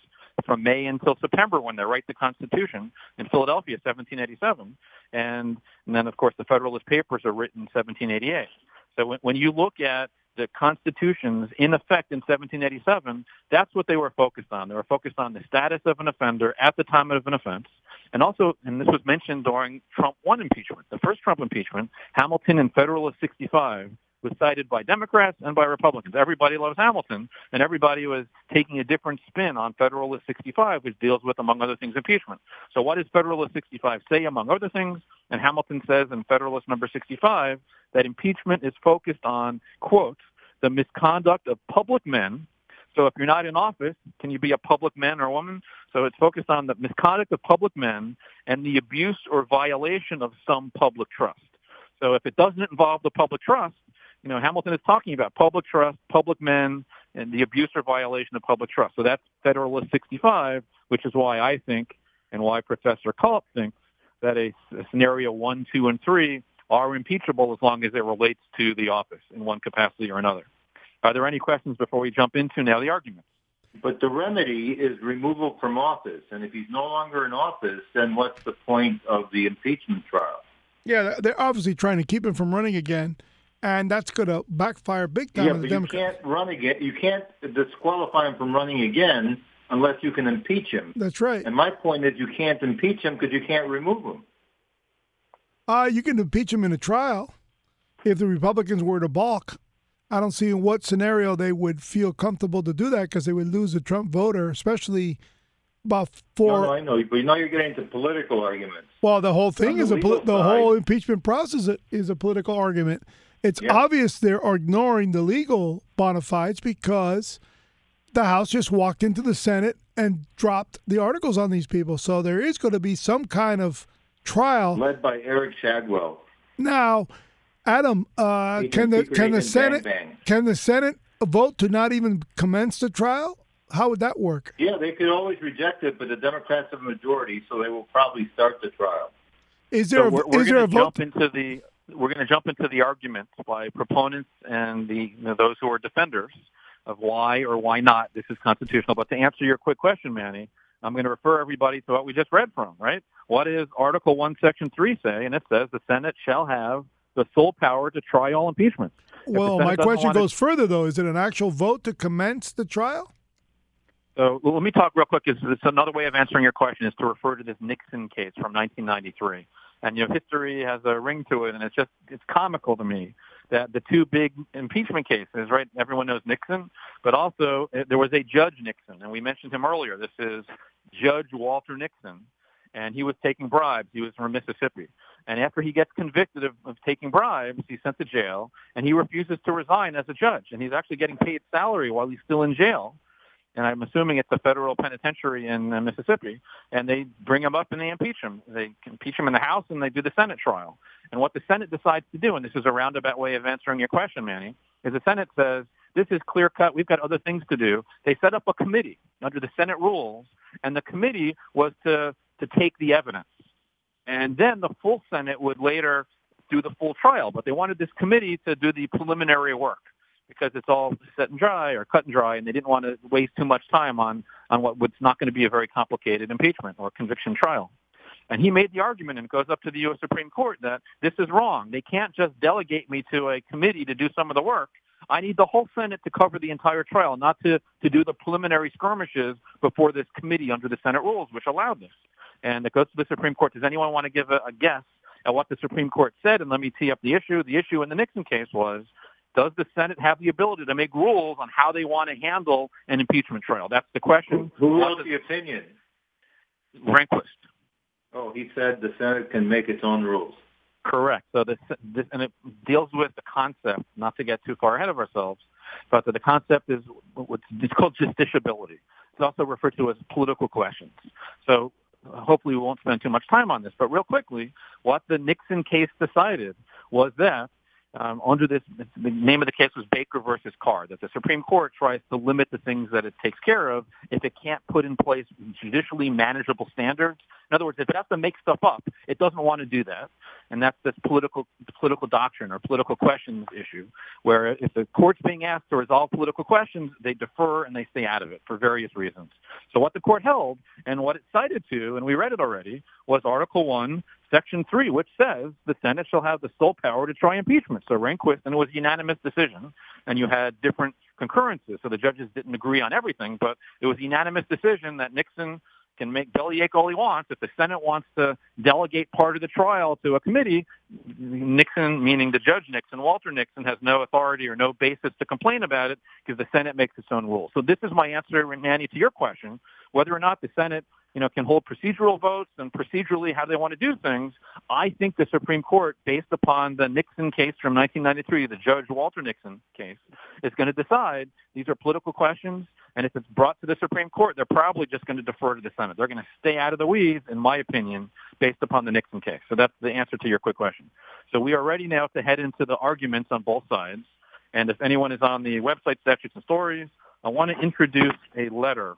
from May until September, when they write the Constitution in Philadelphia, seventeen eighty-seven. And, and then, of course, the Federalist Papers are written in seventeen eighty-eight. So when, when you look at the constitutions in effect in seventeen eighty-seven, that's what they were focused on. They were focused on the status of an offender at the time of an offense. And also, and this was mentioned during Trump one impeachment, the first Trump impeachment, Hamilton and Federalist sixty-five was cited by Democrats and by Republicans. Everybody loves Hamilton, and everybody was taking a different spin on Federalist sixty-five, which deals with, among other things, impeachment. So what does Federalist sixty-five say, among other things? And Hamilton says in Federalist number sixty-five that impeachment is focused on, quote, the misconduct of public men. So if you're not in office, can you be a public man or woman? So it's focused on the misconduct of public men and the abuse or violation of some public trust. So if it doesn't involve the public trust, you know, Hamilton is talking about public trust, public men, and the abuse or violation of public trust. So that's Federalist sixty-five, which is why I think, and why Professor Kalt thinks, that a, a scenario one, two, and three are impeachable as long as it relates to the office in one capacity or another. Are there any questions before we jump into now the arguments? But the remedy is removal from office, and if he's no longer in office, then what's the point of the impeachment trial? Yeah, they're obviously trying to keep him from running again. And that's going to backfire big time. Yeah, but you can't run again. You can't disqualify him from running again unless you can impeach him. That's right. And my point is, you can't impeach him because you can't remove him. Uh, you can impeach him in a trial if the Republicans were to balk. I don't see in what scenario they would feel comfortable to do that, because they would lose a Trump voter, especially about four. No, no, I know, but now you're getting into political arguments. Well, the whole thing is a poli- the whole impeachment process is a political argument. It's yeah. obvious they're ignoring the legal bona fides, because the House just walked into the Senate and dropped the articles on these people. So there is going to be some kind of trial. Led by Eric Swalwell. Now, Adam, uh, can the can the Senate bang, bang. can the Senate vote to not even commence the trial? How would that work? Yeah, they could always reject it, but the Democrats have a majority, so they will probably start the trial. Is there so a, we're, we're is there a vote? Jump into the... We're going to jump into the arguments by proponents and the, you know, those who are defenders of why or why not this is constitutional. But to answer your quick question, Manny, I'm going to refer everybody to what we just read from, right? What does Article one, Section three say? And it says the Senate shall have the sole power to try all impeachments. Well, my question goes to... further, though. Is it an actual vote to commence the trial? So let me talk real quick. It's, it's another way of answering your question is to refer to this Nixon case from nineteen ninety-three. And, you know, history has a ring to it, and it's just it's comical to me that the two big impeachment cases, right, everyone knows Nixon, but also there was a Judge Nixon, and we mentioned him earlier. This is Judge Walter Nixon, and he was taking bribes. He was from Mississippi. And after he gets convicted of, of taking bribes, he's sent to jail, and he refuses to resign as a judge. And he's actually getting paid salary while he's still in jail. And I'm assuming it's a federal penitentiary in uh, Mississippi. And they bring him up and they impeach him. They impeach him in the House and they do the Senate trial. And what the Senate decides to do, and this is a roundabout way of answering your question, Manny, is the Senate says, this is clear cut. We've got other things to do. They set up a committee under the Senate rules, and the committee was to, to take the evidence. And then the full Senate would later do the full trial. But they wanted this committee to do the preliminary work, because it's all set and dry or cut and dry, and they didn't want to waste too much time on, on what what's not going to be a very complicated impeachment or conviction trial. And he made the argument, and it goes up to the U S Supreme Court, that this is wrong. They can't just delegate me to a committee to do some of the work. I need the whole Senate to cover the entire trial, not to, to do the preliminary skirmishes before this committee under the Senate rules, which allowed this. And it goes to the Supreme Court. Does anyone want to give a, a guess at what the Supreme Court said? And let me tee up the issue. The issue in the Nixon case was, does the Senate have the ability to make rules on how they want to handle an impeachment trial? That's the question. Who wrote the opinion? Rehnquist. Oh, he said the Senate can make its own rules. Correct. So this, this, and it deals with the concept, not to get too far ahead of ourselves, but that the concept is what's it's called justiciability. It's also referred to as political questions. So hopefully we won't spend too much time on this, but real quickly, what the Nixon case decided was that Um, under this, the name of the case was Baker versus Carr, that the Supreme Court tries to limit the things that it takes care of if it can't put in place judicially manageable standards. In other words, if it has to make stuff up, it doesn't want to do that. And that's this political political doctrine or political questions issue, where if the court's being asked to resolve political questions, they defer and they stay out of it for various reasons. So what the court held and what it cited to, and we read it already, was Article one, Section three, which says the Senate shall have the sole power to try impeachment. So Rehnquist, and it was a unanimous decision, and you had different concurrences, so the judges didn't agree on everything, but it was a unanimous decision that Nixon can make bellyache all he wants. If the Senate wants to delegate part of the trial to a committee, Nixon, meaning the Judge Nixon, Walter Nixon, has no authority or no basis to complain about it because the Senate makes its own rules. So this is my answer, Manny, to your question, whether or not the Senate, you know, can hold procedural votes and procedurally how they want to do things. I think the Supreme Court, based upon the Nixon case from nineteen ninety-three, the Judge Walter Nixon case, is going to decide these are political questions. And if it's brought to the Supreme Court, they're probably just going to defer to the Senate. They're going to stay out of the weeds, in my opinion, based upon the Nixon case. So that's the answer to your quick question. So we are ready now to head into the arguments on both sides. And if anyone is on the website, Statutes and Stories, I want to introduce a letter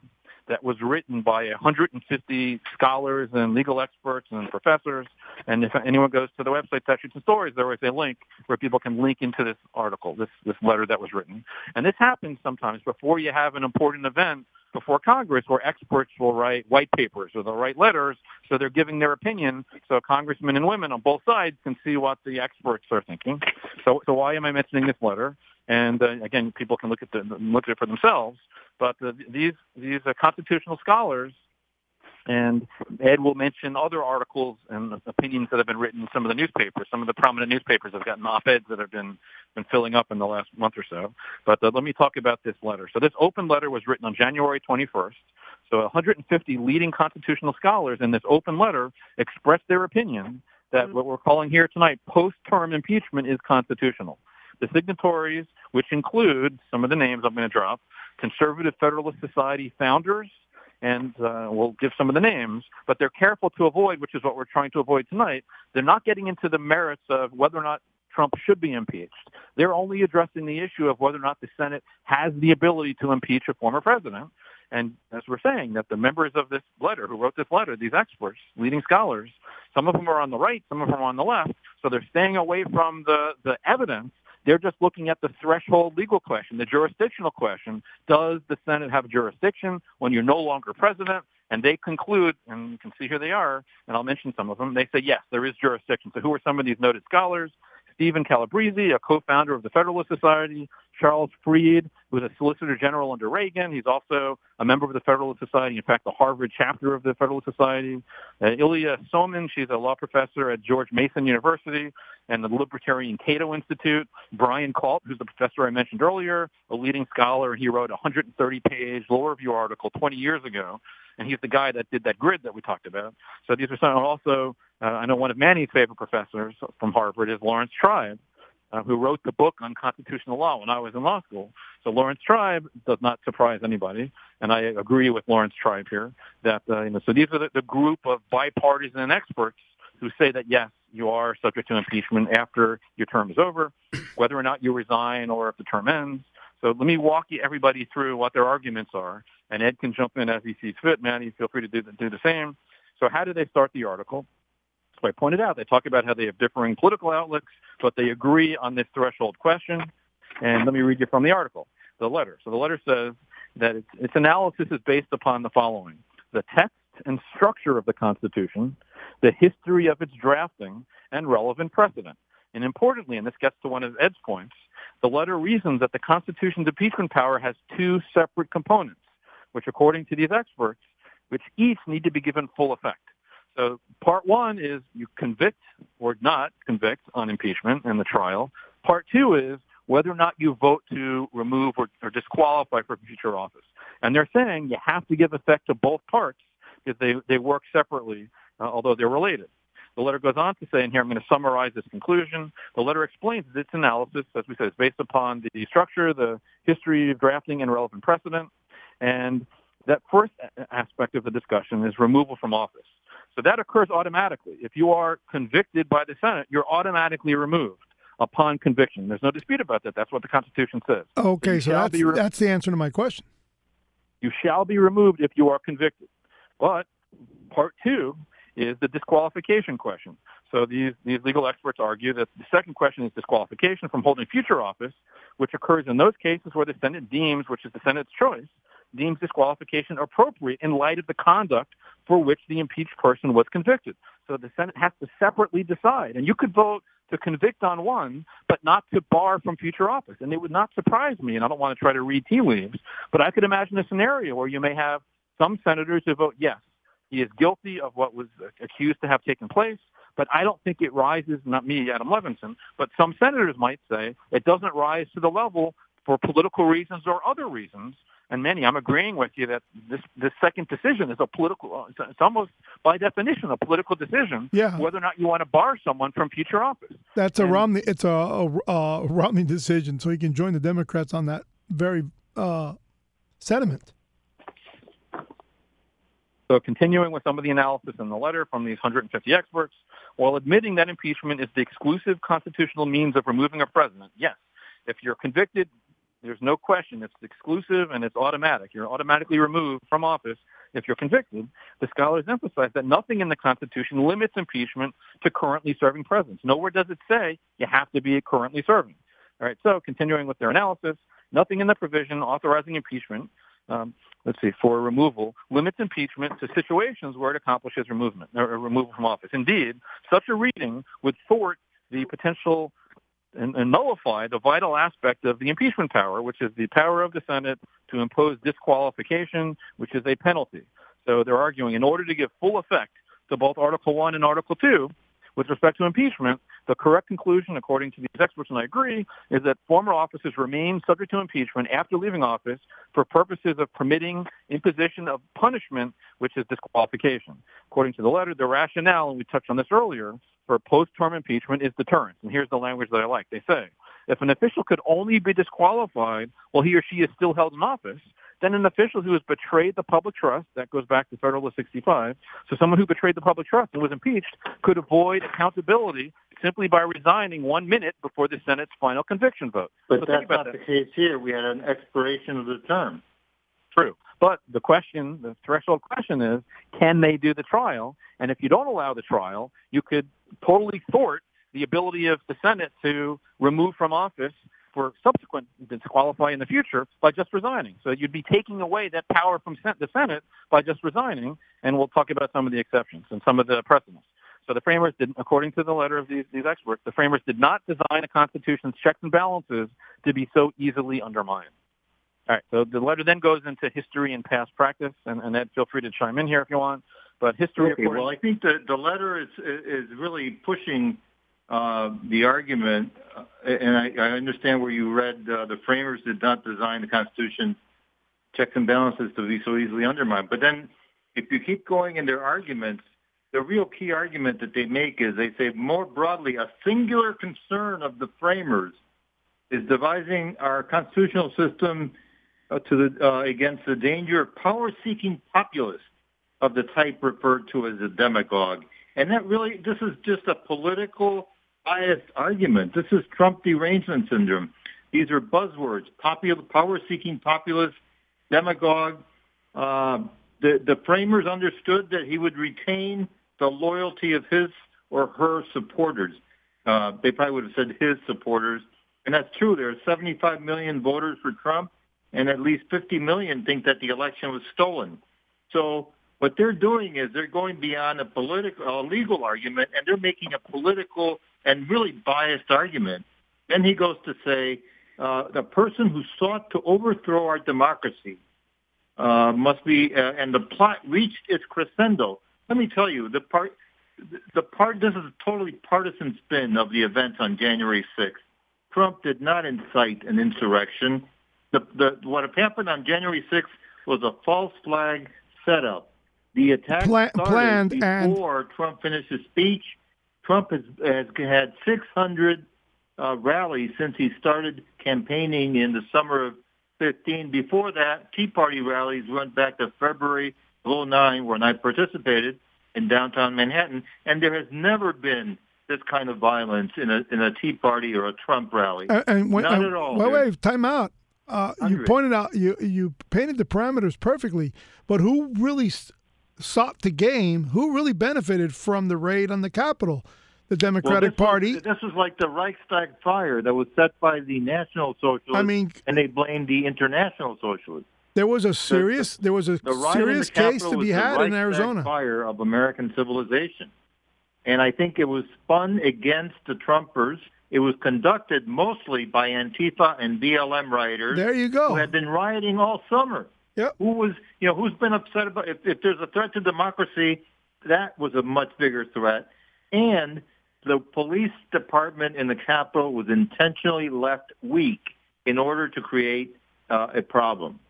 that was written by one hundred fifty scholars and legal experts and professors. And if anyone goes to the website, Statutes and Stories, there is a link where people can link into this article, this, this letter that was written. And this happens sometimes before you have an important event before Congress where experts will write white papers or they'll write letters, so they're giving their opinion so congressmen and women on both sides can see what the experts are thinking. So, so why am I mentioning this letter? And uh, again, people can look at, the, look at it for themselves. But uh, these these uh, constitutional scholars, and Ed will mention other articles and opinions that have been written in some of the newspapers. Some of the prominent newspapers have gotten op-eds that have been, been filling up in the last month or so. But uh, let me talk about this letter. So this open letter was written on January twenty-first. So one hundred fifty leading constitutional scholars in this open letter expressed their opinion that what we're calling here tonight post-term impeachment is constitutional. The signatories, which include some of the names I'm going to drop, Conservative Federalist Society founders, and uh, we'll give some of the names, but they're careful to avoid, which is what we're trying to avoid tonight. They're not getting into the merits of whether or not Trump should be impeached. They're only addressing the issue of whether or not the Senate has the ability to impeach a former president. And as we're saying, that the members of this letter, who wrote this letter, these experts, leading scholars, some of them are on the right, some of them are on the left, so they're staying away from the, the evidence. They're just looking at the threshold legal question, the jurisdictional question. Does the Senate have jurisdiction when you're no longer president? And they conclude, and you can see here they are, and I'll mention some of them, they say, yes, there is jurisdiction. So who are some of these noted scholars? Stephen Calabrese, a co-founder of the Federalist Society, Charles Freed, who was a Solicitor General under Reagan. He's also a member of the Federalist Society, in fact, the Harvard chapter of the Federalist Society. Uh, Ilya Soman, she's a law professor at George Mason University and the Libertarian Cato Institute. Brian Kalt, who's the professor I mentioned earlier, a leading scholar. He wrote a one hundred thirty page law review article twenty years ago, and he's the guy that did that grid that we talked about. So these are some, also, uh, I know one of Manny's favorite professors from Harvard is Lawrence Tribe, Uh, who wrote the book on constitutional law when I was in law school. So Lawrence Tribe does not surprise anybody, and I agree with Lawrence Tribe here. That uh, you know, so these are the, the group of bipartisan experts who say that, yes, you are subject to impeachment after your term is over, whether or not you resign or if the term ends. So let me walk you everybody through what their arguments are, and Ed can jump in as he sees fit. Manny, feel free to do the, do the same. So how do they start the article? So I pointed out, they talk about how they have differing political outlooks, but they agree on this threshold question. And let me read you from the article, the letter. So the letter says that its, its analysis is based upon the following: the text and structure of the Constitution, the history of its drafting, and relevant precedent. And importantly, and this gets to one of Ed's points, the letter reasons that the Constitution's impeachment power has two separate components, which, according to these experts, which each need to be given full effect. So part one is you convict or not convict on impeachment in the trial. Part two is whether or not you vote to remove or, or disqualify for future office. And they're saying you have to give effect to both parts because they, they work separately, uh, although they're related. The letter goes on to say, and here I'm going to summarize this conclusion, the letter explains that its analysis, as we said, is based upon the structure, the history of drafting, and relevant precedent. And that first aspect of the discussion is removal from office. So that occurs automatically. If you are convicted by the Senate, you're automatically removed upon conviction. There's no dispute about that. That's what the Constitution says. Okay, so that's, re- that's the answer to my question. You shall be removed if you are convicted. But part two is the disqualification question. So these, these legal experts argue that the second question is disqualification from holding future office, which occurs in those cases where the Senate deems, which is the Senate's choice, deems disqualification appropriate in light of the conduct for which the impeached person was convicted. So the Senate has to separately decide. And you could vote to convict on one, but not to bar from future office. And it would not surprise me, and I don't want to try to read tea leaves, but I could imagine a scenario where you may have some senators who vote, yes, he is guilty of what was accused to have taken place, but I don't think it rises, not me, Adam Levinson, but some senators might say it doesn't rise to the level for political reasons or other reasons. And many, I'm agreeing with you that this, this second decision is a political, it's almost by definition a political decision, yeah, whether or not you want to bar someone from future office. That's a and, Romney, it's a, a, a Romney decision, so he can join the Democrats on that very uh, sentiment. So continuing with some of the analysis in the letter from these one hundred fifty experts, while admitting that impeachment is the exclusive constitutional means of removing a president, yes, if you're convicted, there's no question. It's exclusive and it's automatic. You're automatically removed from office if you're convicted. The scholars emphasize that nothing in the Constitution limits impeachment to currently serving presidents. Nowhere does it say you have to be currently serving. All right, so continuing with their analysis, nothing in the provision authorizing impeachment, um, let's see, for removal, limits impeachment to situations where it accomplishes removal, or removal from office. Indeed, such a reading would thwart the potential And, and nullify the vital aspect of the impeachment power, which is the power of the Senate to impose disqualification, which is a penalty. So they're arguing in order to give full effect to both Article one and Article two with respect to impeachment, the correct conclusion, according to these experts, and I agree, is that former officers remain subject to impeachment after leaving office for purposes of permitting imposition of punishment, which is disqualification. According to the letter, the rationale, and we touched on this earlier, for post-term impeachment is deterrence. And here's the language that I like. They say, if an official could only be disqualified while he or she is still held in office, then an official who has betrayed the public trust, that goes back to Federalist sixty-five, so someone who betrayed the public trust and was impeached could avoid accountability simply by resigning one minute before the Senate's final conviction vote. But so that's not the case here. We had an expiration of the term. True. But the question, the threshold question is, can they do the trial? And if you don't allow the trial, you could totally thwart the ability of the Senate to remove from office for subsequent disqualify in the future by just resigning. So you'd be taking away that power from the Senate by just resigning, and we'll talk about some of the exceptions and some of the precedents. So the framers didn't, according to the letter of these, these experts, the framers did not design a Constitution's checks and balances to be so easily undermined. All right, so the letter then goes into history and past practice, and, and Ed, feel free to chime in here if you want. But history, okay, well, I think the, the letter is is really pushing uh, the argument, uh, and I, I understand where you read uh, the framers did not design the Constitution's checks and balances to be so easily undermined. But then if you keep going in their arguments, the real key argument that they make is they say, more broadly, a singular concern of the framers is devising our constitutional system uh, to the, uh, against the danger of power-seeking populists of the type referred to as a demagogue. And that really, this is just a political biased argument. This is Trump derangement syndrome. These are buzzwords, popul- power-seeking populist, demagogue. Uh, the, the framers understood that he would retain the loyalty of his or her supporters. Uh, they probably would have said his supporters. And that's true. There are seventy-five million voters for Trump, and at least fifty million think that the election was stolen. So what they're doing is they're going beyond a political, a legal argument, and they're making a political and really biased argument. Then he goes to say, uh, the person who sought to overthrow our democracy uh, must be, uh, and the plot reached its crescendo. Let me tell you, the part, the part, this is a totally partisan spin of the events on January sixth. Trump did not incite an insurrection. The, the, what happened on January sixth was a false flag setup. The attack Pla- started before and... Trump finished his speech. Trump has, has had six hundred uh, rallies since he started campaigning in the summer of fifteen. Before that, Tea Party rallies went back to February of oh nine, when I participated in downtown Manhattan, and there has never been this kind of violence in a in a Tea Party or a Trump rally. Uh, and when, Not uh, at all. Wait, there. wait, time out. Uh, you pointed out, you you painted the parameters perfectly, but who really sought to game? Who really benefited from the raid on the Capitol? The Democratic well, Party. Was, this was like the Reichstag fire that was set by the National Socialists. I mean, and they blamed the International Socialists. There was a serious, the, there was a the serious case to be had in Arizona. The Reichstag fire of American civilization. And I think it was spun against the Trumpers. It was conducted mostly by Antifa and B L M rioters. There you go. Who had been rioting all summer. Yep. Who was, you know, who's been upset about if, if there's a threat to democracy, that was a much bigger threat. And the police department in the Capitol was intentionally left weak in order to create uh, a problem.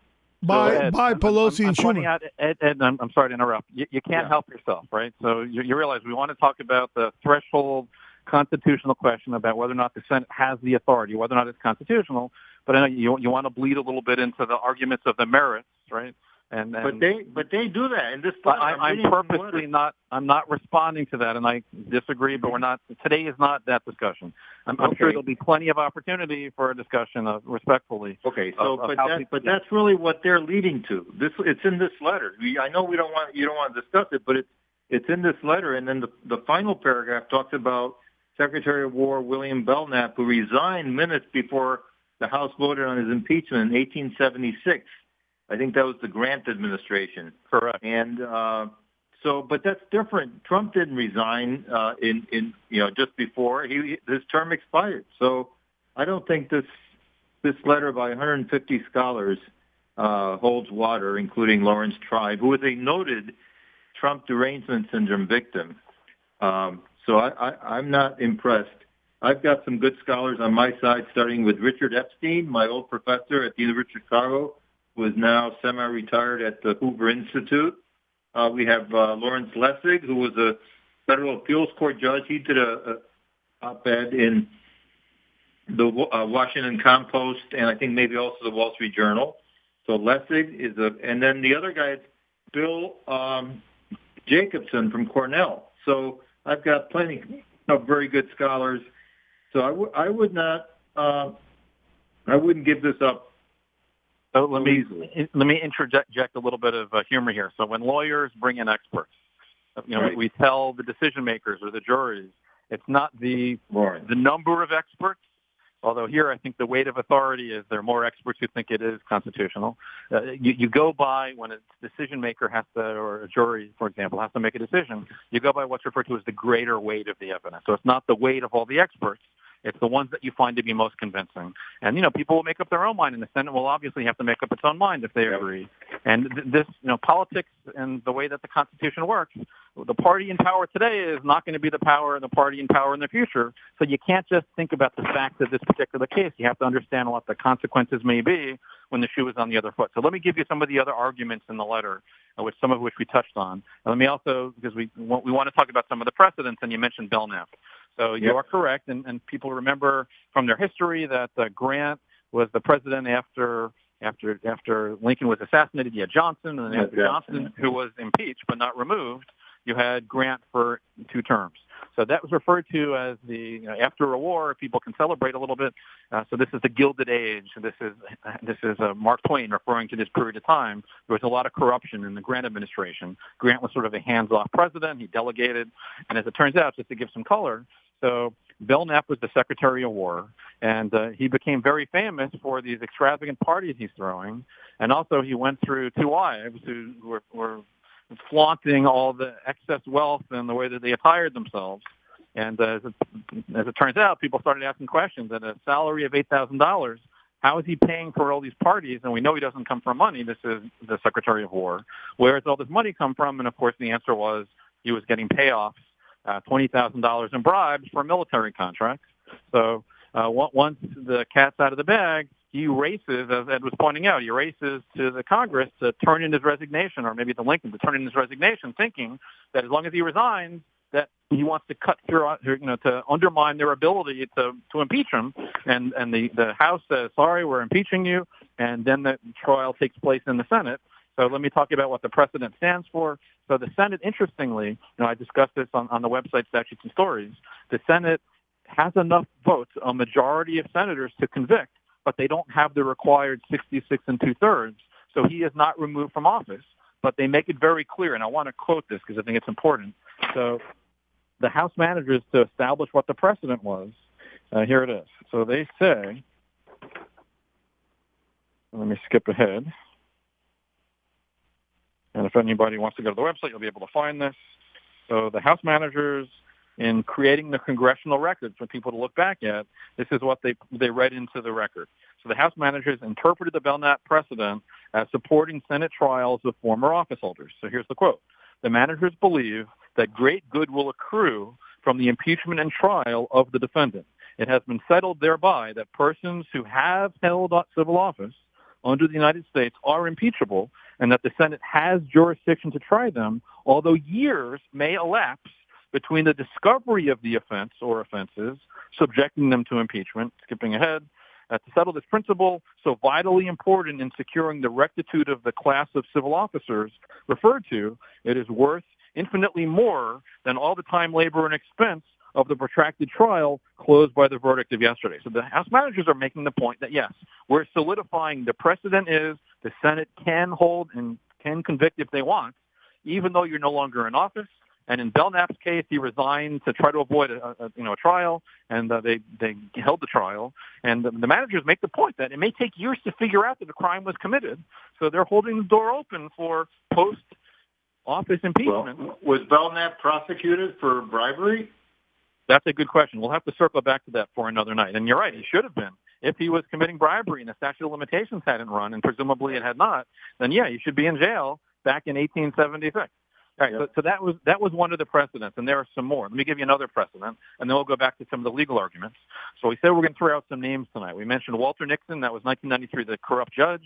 By, so Ed, by Pelosi I'm, I'm, and Schumer. Out, Ed, Ed, I'm, I'm sorry to interrupt. You, you can't yeah. help yourself, right? So you, you realize we want to talk about the threshold constitutional question about whether or not the Senate has the authority, whether or not it's constitutional. But I know you, you want to bleed a little bit into the arguments of the merits, right? And, and but they but they do that. And this letter, I, I'm, I'm purposely not I'm not responding to that, and I disagree. But we're not today is not that discussion. I'm, I'm okay. sure there'll be plenty of opportunity for a discussion of respectfully. Okay, so of, but of that, but that's really what they're leading to. This it's in this letter. We, I know we don't want you don't want to discuss it, but it's it's in this letter. And then the the final paragraph talks about Secretary of War William Belknap, who resigned minutes before the House voted on his impeachment in eighteen seventy-six. I think that was the Grant administration. Correct. And uh, so, but that's different. Trump didn't resign uh, in, in, you know, just before he, his term expired. So I don't think this this letter by one hundred fifty scholars uh, holds water, including Lawrence Tribe, who is a noted Trump derangement syndrome victim. Um, so I, I, I'm not impressed. I've got some good scholars on my side, starting with Richard Epstein, my old professor at the University of Chicago, who is now semi-retired at the Hoover Institute. Uh, we have uh, Lawrence Lessig, who was a federal appeals court judge. He did a, a op-ed in the uh, Washington Compost, and I think maybe also the Wall Street Journal. So Lessig is a, and then the other guy is Bill um, Jacobson from Cornell. So I've got plenty of very good scholars. So I, w- I would not, uh, I wouldn't give this up. So let me let me interject a little bit of uh, humor here. So when lawyers bring in experts, you know, right. we tell the decision makers or the juries, it's not the right. the number of experts although here I think the weight of authority is there are more experts who think it is constitutional. Uh, you, you go by when a decision maker has to, or a jury, for example, has to make a decision, you go by what's referred to as the greater weight of the evidence. So it's not the weight of all the experts. It's the ones that you find to be most convincing. And, you know, people will make up their own mind, and the Senate will obviously have to make up its own mind if they agree. And th- this, you know, politics and the way that the Constitution works, the party in power today is not going to be the power the party in power in the future. So you can't just think about the facts of this particular case. You have to understand what the consequences may be when the shoe is on the other foot. So let me give you some of the other arguments in the letter, which some of which we touched on. And let me also, because we, we want to talk about some of the precedents, and you mentioned Belknap. So you are correct, and, and people remember from their history that uh, Grant was the president after after after Lincoln was assassinated. You had Johnson, and then after yeah, Johnson, yeah. who was impeached but not removed, you had Grant for two terms. So that was referred to as the, you know, after a war, people can celebrate a little bit. Uh, so this is the Gilded Age. This is this is uh, Mark Twain referring to this period of time. There was a lot of corruption in the Grant administration. Grant was sort of a hands-off president. He delegated. And as it turns out, just to give some color, so Belknap was the Secretary of War, and uh, he became very famous for these extravagant parties he's throwing. And also he went through two wives who were, were flaunting all the excess wealth and the way that they attired themselves. And uh, as, it, as it turns out, people started asking questions. At a salary of eight thousand dollars, how is he paying for all these parties? And we know he doesn't come from money. This is the Secretary of War. Where does all this money come from? And, of course, the answer was he was getting payoffs. Uh, twenty thousand dollars in bribes for military contracts. So uh, once the cat's out of the bag, he races, as Ed was pointing out, he races to the Congress to turn in his resignation, or maybe to Lincoln to turn in his resignation, thinking that as long as he resigns, that he wants to cut through, you know, to undermine their ability to, to impeach him. And, and the, the House says, sorry, we're impeaching you. And then the trial takes place in the Senate. So let me talk about what the precedent stands for. So the Senate, interestingly, you know, I discussed this on, on the website Statutes and Stories, the Senate has enough votes, a majority of senators, to convict, but they don't have the required sixty-six and two-thirds. So he is not removed from office, but they make it very clear, and I want to quote this because I think it's important. So the House managers, to establish what the precedent was, uh, here it is. So they say, let me skip ahead. And if anybody wants to go to the website, you'll be able to find this. So the House managers, in creating the congressional records for people to look back at, this is what they they read into the record. So the House managers interpreted the Belknap precedent as supporting Senate trials of former officeholders. So here's the quote. The managers believe that great good will accrue from the impeachment and trial of the defendant. It has been settled thereby that persons who have held civil office under the United States are impeachable, and that the Senate has jurisdiction to try them, although years may elapse between the discovery of the offense or offenses, subjecting them to impeachment. Skipping ahead, uh, to settle this principle, so vitally important in securing the rectitude of the class of civil officers referred to, it is worth infinitely more than all the time, labor, and expense of the protracted trial closed by the verdict of yesterday. So the House managers are making the point that, yes, we're solidifying the precedent is the Senate can hold and can convict if they want, even though you're no longer in office. And in Belknap's case, he resigned to try to avoid a, a, you know, a trial, and uh, they, they held the trial. And the, the managers make the point that it may take years to figure out that the crime was committed. So they're holding the door open for post-office impeachment. Well, was Belknap prosecuted for bribery? That's a good question. We'll have to circle back to that for another night. And you're right, he should have been. If he was committing bribery and the statute of limitations hadn't run, and presumably it had not, then, yeah, you should be in jail back in eighteen seventy-six. All right, yep. so, so that was that was one of the precedents, and there are some more. Let me give you another precedent, and then we'll go back to some of the legal arguments. So we said we're going to throw out some names tonight. We mentioned Walter Nixon. That was nineteen ninety-three, the corrupt judge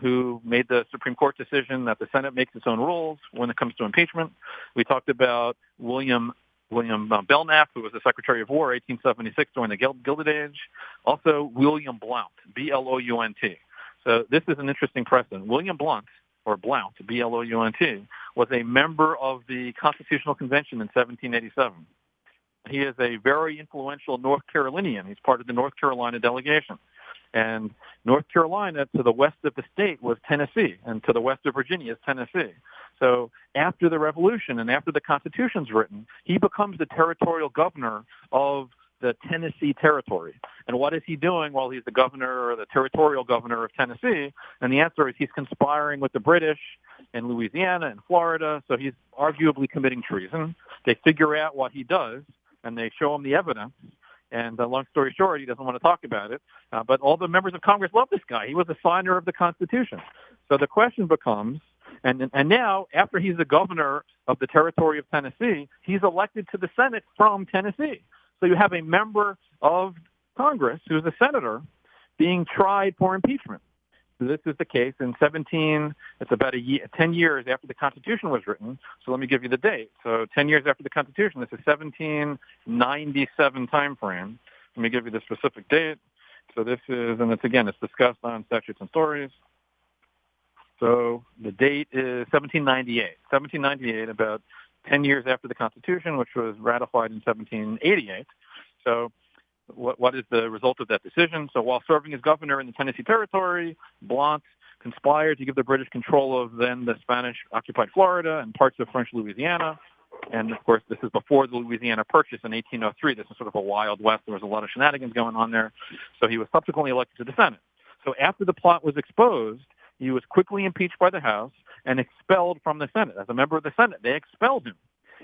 who made the Supreme Court decision that the Senate makes its own rules when it comes to impeachment. We talked about William William Belknap, who was the Secretary of War, eighteen seventy-six, during the Gilded Age. Also, William Blount, B L O U N T. So this is an interesting precedent. William Blount, or Blount, B L O U N T, was a member of the Constitutional Convention in seventeen eighty-seven. He is a very influential North Carolinian. He's part of the North Carolina delegation. And North Carolina, to the west of the state, was Tennessee, and to the west of Virginia is Tennessee. So after the Revolution and after the Constitution's written, he becomes the territorial governor of the Tennessee territory. And what is he doing? Well, he's the governor or the territorial governor of Tennessee. And the answer is he's conspiring with the British in Louisiana and Florida. So he's arguably committing treason. They figure out what he does, and they show him the evidence. And uh, long story short, he doesn't want to talk about it. Uh, but all the members of Congress love this guy. He was a signer of the Constitution. So the question becomes, and and now, after he's the governor of the territory of Tennessee, he's elected to the Senate from Tennessee. So you have a member of Congress who's a senator being tried for impeachment. This is the case in seventeen, it's about a year, ten years after the Constitution was written. So let me give you the date. So ten years after the Constitution, this is seventeen ninety-seven time frame. Let me give you the specific date. So this is, and it's again, it's discussed on Statutes and Stories. So the date is seventeen ninety-eight. seventeen ninety-eight, about ten years after the Constitution, which was ratified in seventeen eighty-eight. So what, what is the result of that decision? So while serving as governor in the Tennessee Territory, Blount conspired to give the British control of then the Spanish-occupied Florida and parts of French Louisiana. And, of course, this is before the Louisiana Purchase in eighteen oh three. This is sort of a wild west. There was a lot of shenanigans going on there. So he was subsequently elected to the Senate. So after the plot was exposed, he was quickly impeached by the House and expelled from the Senate. As a member of the Senate, they expelled him.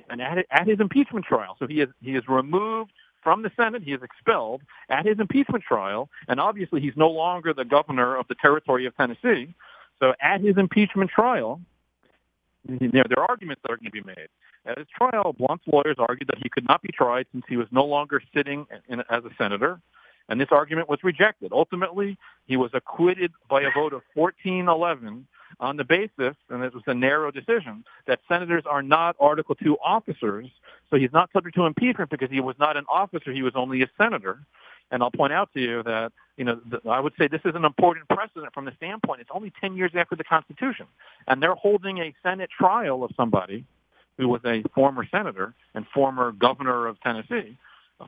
And at, at his impeachment trial, so he is he is removed from the Senate, he is expelled at his impeachment trial, and obviously he's no longer the governor of the territory of Tennessee. So at his impeachment trial, you know, there are arguments that are going to be made. At his trial, Blount's lawyers argued that he could not be tried since he was no longer sitting in, as a senator. And this argument was rejected. Ultimately, he was acquitted by a vote of fourteen eleven on the basis, and this was a narrow decision, that senators are not Article two officers, so he's not subject to impeachment because he was not an officer, he was only a senator. And I'll point out to you that, you know, th- I would say this is an important precedent from the standpoint, it's only ten years after the Constitution, and they're holding a Senate trial of somebody who was a former senator and former governor of Tennessee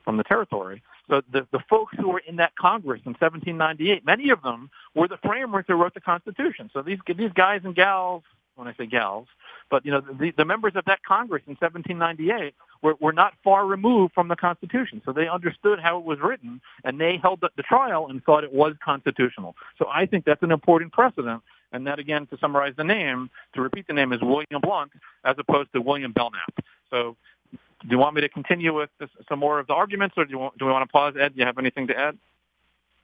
from the territory. So the, the folks who were in that Congress in seventeen ninety-eight, many of them were the framers who wrote the Constitution. So these these guys and gals, when I say gals, but, you know, the, the members of that Congress in seventeen ninety-eight were, were not far removed from the Constitution. So they understood how it was written, and they held the, the trial and thought it was constitutional. So I think that's an important precedent. And that, again, to summarize the name, to repeat the name, is William Blount as opposed to William Belknap. So do you want me to continue with this, some more of the arguments, or do, you want, do we want to pause, Ed? Do you have anything to add?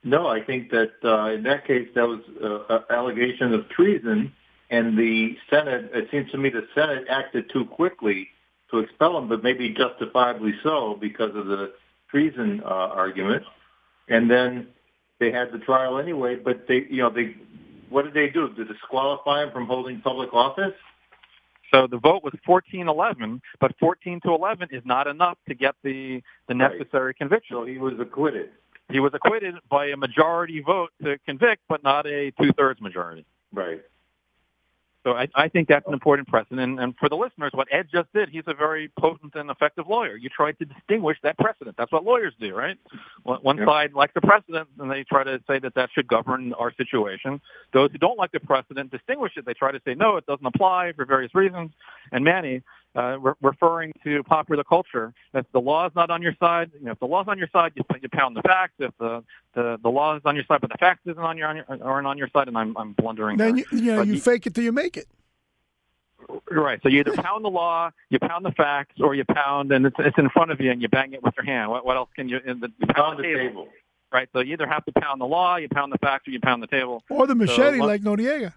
No, I think that uh, in that case, that was uh, an allegation of treason, and the Senate, it seems to me the Senate acted too quickly to expel him, but maybe justifiably so because of the treason uh, argument. And then they had the trial anyway, but they, you know, they, what did they do? To disqualify him from holding public office? So the vote was fourteen eleven, but fourteen to eleven is not enough to get the, the necessary right. conviction. So he was acquitted. He was acquitted by a majority vote to convict, but not a two-thirds majority. Right. So I, I think that's an important precedent. And, and for the listeners, what Ed just did, he's a very potent and effective lawyer. You try to distinguish that precedent. That's what lawyers do, right? One yep. side likes the precedent, and they try to say that that should govern our situation. Those who don't like the precedent distinguish it. They try to say, no, it doesn't apply for various reasons. And Manny, uh, re- referring to popular culture, that the law is not on your side. You know, if the law is on your side, you, you pound the facts. If the, the, the law is on your side, but the facts isn't on your, on your, aren't on your side, and I'm, I'm blundering. Then you, you, know, you he, fake it till you make it. Right. So you either pound the law, you pound the facts, or you pound, and it's, it's in front of you, and you bang it with your hand. What, what else can you? In the, you pound the table. table. Right. So you either have to pound the law, you pound the facts, or you pound the table. Or the machete, so, like Noriega.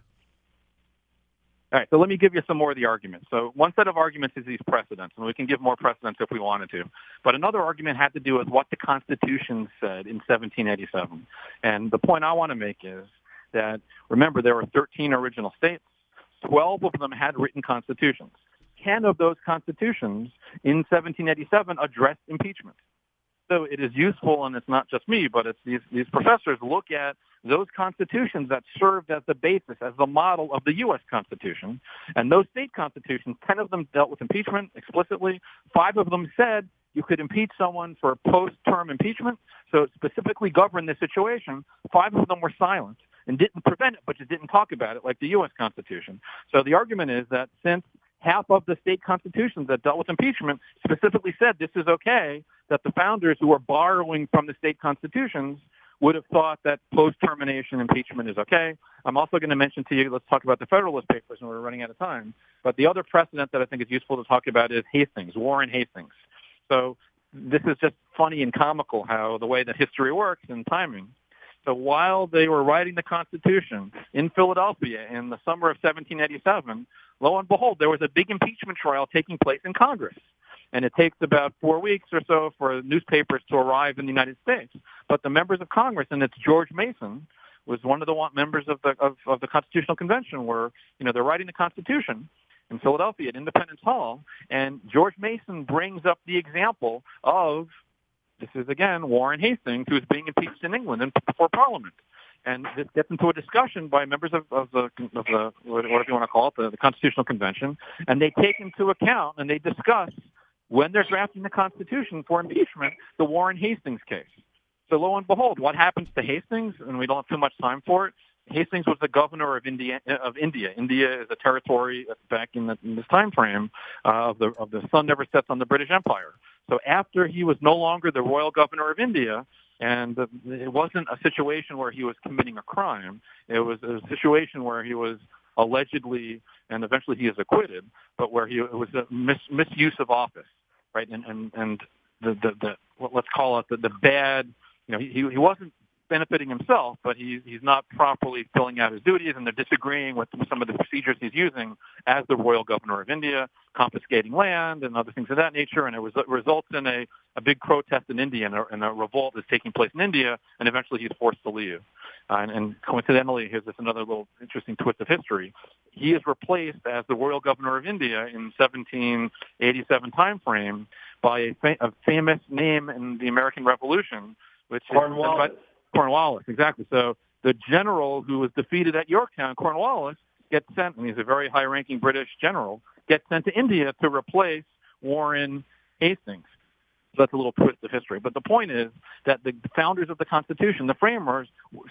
All right, so let me give you some more of the arguments. So one set of arguments is these precedents, and we can give more precedents if we wanted to. But another argument had to do with what the Constitution said in seventeen eighty-seven. And the point I want to make is that, remember, there were thirteen original states. twelve of them had written constitutions. ten of those constitutions in seventeen eighty-seven addressed impeachment. So it is useful, and it's not just me, but it's these, these professors look at those constitutions that served as the basis, as the model of the U S Constitution. And those state constitutions, ten of them dealt with impeachment explicitly. Five of them said you could impeach someone for a post-term impeachment, so it specifically governed this situation. Five of them were silent and didn't prevent it, but just didn't talk about it like the U S Constitution. So the argument is that since half of the state constitutions that dealt with impeachment specifically said this is okay, that the founders, who are borrowing from the state constitutions, would have thought that post-termination impeachment is okay. I'm also going to mention to you, let's talk about the Federalist Papers, and we're running out of time. But the other precedent that I think is useful to talk about is Hastings, Warren Hastings. So this is just funny and comical how the way that history works and timing. So while they were writing the Constitution in Philadelphia in the summer of seventeen eighty-seven, lo and behold, there was a big impeachment trial taking place in Congress. And it takes about four weeks or so for newspapers to arrive in the United States. But the members of Congress, and it's George Mason, was one of the members of the of, of the Constitutional Convention, where, you know, they're writing the Constitution in Philadelphia at Independence Hall, and George Mason brings up the example of, this is again, Warren Hastings, who is being impeached in England and before Parliament. And this gets into a discussion by members of, of, the, of the, whatever you want to call it, the, the Constitutional Convention, and they take into account and they discuss, when they're drafting the Constitution for impeachment, the Warren Hastings case. So lo and behold, what happens to Hastings? And we don't have too much time for it. Hastings was the governor of India. Of India, India is a territory back in, the, in this time frame uh, of the of the sun never sets on the British Empire. So after he was no longer the royal governor of India, and the, it wasn't a situation where he was committing a crime. It was a situation where he was allegedly, and eventually he is acquitted, but where he it was a mis, misuse of office, right? And and and the the, the what let's call it the, the bad. You know, he he wasn't benefiting himself, but he's he's not properly filling out his duties, and they're disagreeing with some of the procedures he's using as the royal governor of India, confiscating land and other things of that nature, and it, was, it results in a, a big protest in India, and a, and a revolt is taking place in India, and eventually he's forced to leave. Uh, and, and coincidentally, here's this another little interesting twist of history. He is replaced as the royal governor of India in seventeen eighty-seven timeframe by a, fa- a famous name in the American Revolution, which Cornwallis. is... Cornwallis, exactly. So the general who was defeated at Yorktown, Cornwallis, gets sent, and he's a very high-ranking British general, gets sent to India to replace Warren Hastings. So that's a little twist of history. But the point is that the founders of the Constitution, the framers,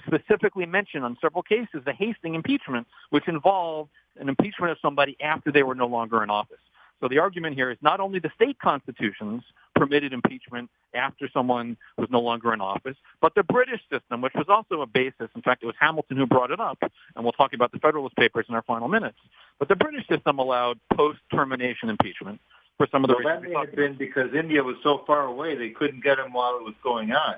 specifically mentioned on several cases the Hastings impeachment, which involved an impeachment of somebody after they were no longer in office. So the argument here is not only the state constitutions permitted impeachment after someone was no longer in office, but the British system, which was also a basis. In fact, it was Hamilton who brought it up, and we'll talk about the Federalist Papers in our final minutes. But the British system allowed post-termination impeachment for some of the reasons. Well, that may have been because India was so far away they couldn't get him while it was going on.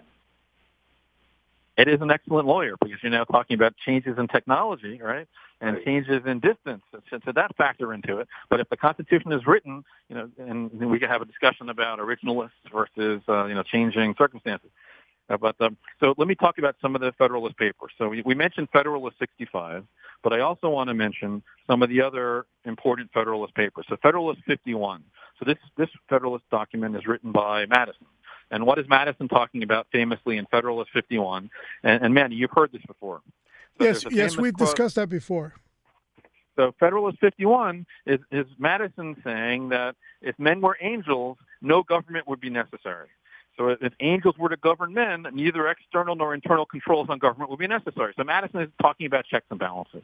It is an excellent lawyer, because you're now talking about changes in technology, right, and right. changes in distance. So, so that factor into it. But if the Constitution is written, you know, and we can have a discussion about originalists versus, uh, you know, changing circumstances. Uh, but um, so let me talk about some of the Federalist Papers. So we, we mentioned Federalist sixty-five, but I also want to mention some of the other important Federalist Papers. So Federalist fifty-one. So this this Federalist document is written by Madison. And what is Madison talking about famously in Federalist fifty-one? And, and man, you've heard this before. So yes, yes, we've quote. discussed that before. So Federalist fifty-one is, is Madison saying that if men were angels, no government would be necessary. So if angels were to govern men, neither external nor internal controls on government would be necessary. So Madison is talking about checks and balances.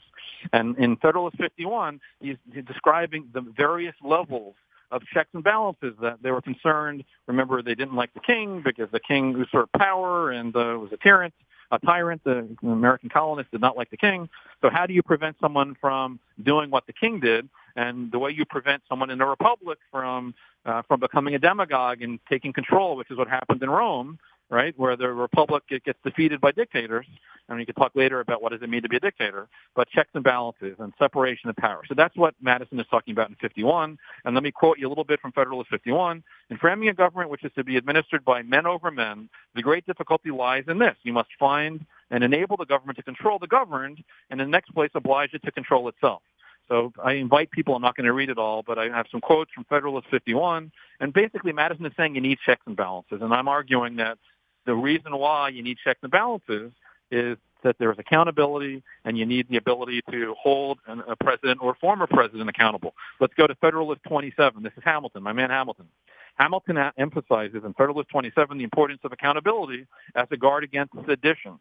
And in Federalist fifty-one, he's, he's describing the various levels of checks and balances that they were concerned. Remember, they didn't like the king because the king usurped power and uh, was a tyrant. A tyrant, the American colonists did not like the king. So how do you prevent someone from doing what the king did? And the way you prevent someone in a republic from uh, from becoming a demagogue and taking control, which is what happened in Rome, right, where the republic gets defeated by dictators. And we could talk later about what does it mean to be a dictator, but checks and balances and separation of power. So that's what Madison is talking about in fifty-one. And let me quote you a little bit from Federalist fifty-one. In framing a government which is to be administered by men over men, the great difficulty lies in this. You must find and enable the government to control the governed, and in the next place oblige it to control itself. So I invite people, I'm not going to read it all, but I have some quotes from Federalist fifty-one. And basically Madison is saying you need checks and balances. And I'm arguing that the reason why you need checks and balances is that there is accountability, and you need the ability to hold an, a president or former president accountable. Let's go to Federalist twenty-seven. This is Hamilton, my man Hamilton. Hamilton ha- emphasizes in Federalist twenty-seven the importance of accountability as a guard against sedition.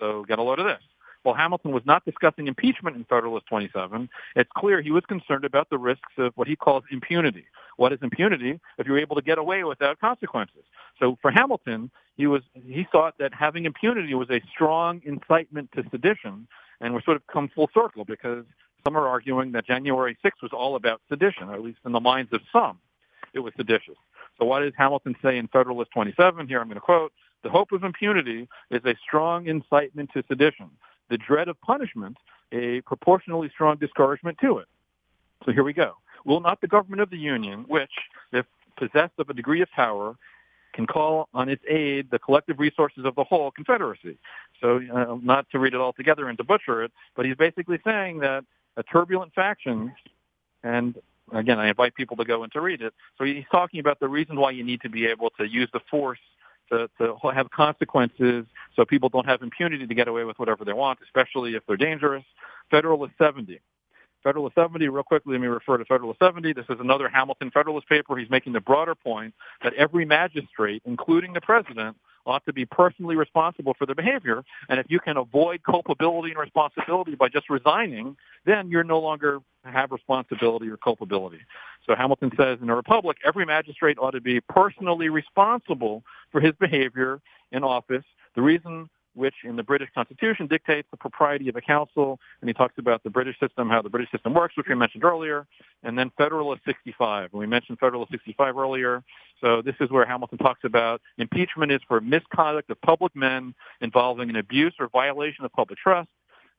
So get a load of this. While Hamilton was not discussing impeachment in Federalist twenty-seven, it's clear he was concerned about the risks of what he calls impunity, What is impunity if you're able to get away without consequences? So for Hamilton, he was he thought that having impunity was a strong incitement to sedition, and we're sort of come full circle because some are arguing that January sixth was all about sedition, or at least in the minds of some, it was seditious. So what does Hamilton say in Federalist twenty-seven? Here I'm going to quote, "The hope of impunity is a strong incitement to sedition. The dread of punishment, a proportionally strong discouragement to it." So here we go. "Will not the government of the Union, which, if possessed of a degree of power, can call on its aid the collective resources of the whole Confederacy?" So uh, not to read it all together and to butcher it, but he's basically saying that a turbulent faction, and again, I invite people to go and to read it. So he's talking about the reason why you need to be able to use the force to, to have consequences so people don't have impunity to get away with whatever they want, especially if they're dangerous. Federalist seventy. Federalist seventy, real quickly, let me refer to Federalist seventy. This is another Hamilton Federalist paper. He's making the broader point that every magistrate, including the president, ought to be personally responsible for their behavior. And if you can avoid culpability and responsibility by just resigning, then you're no longer have responsibility or culpability. So Hamilton says in a republic, every magistrate ought to be personally responsible for his behavior in office. The reason which in the British Constitution dictates the propriety of a council, and he talks about the British system, how the British system works, which we mentioned earlier, and then Federalist sixty-five. We mentioned Federalist sixty-five earlier, so this is where Hamilton talks about impeachment is for misconduct of public men involving an abuse or violation of public trust,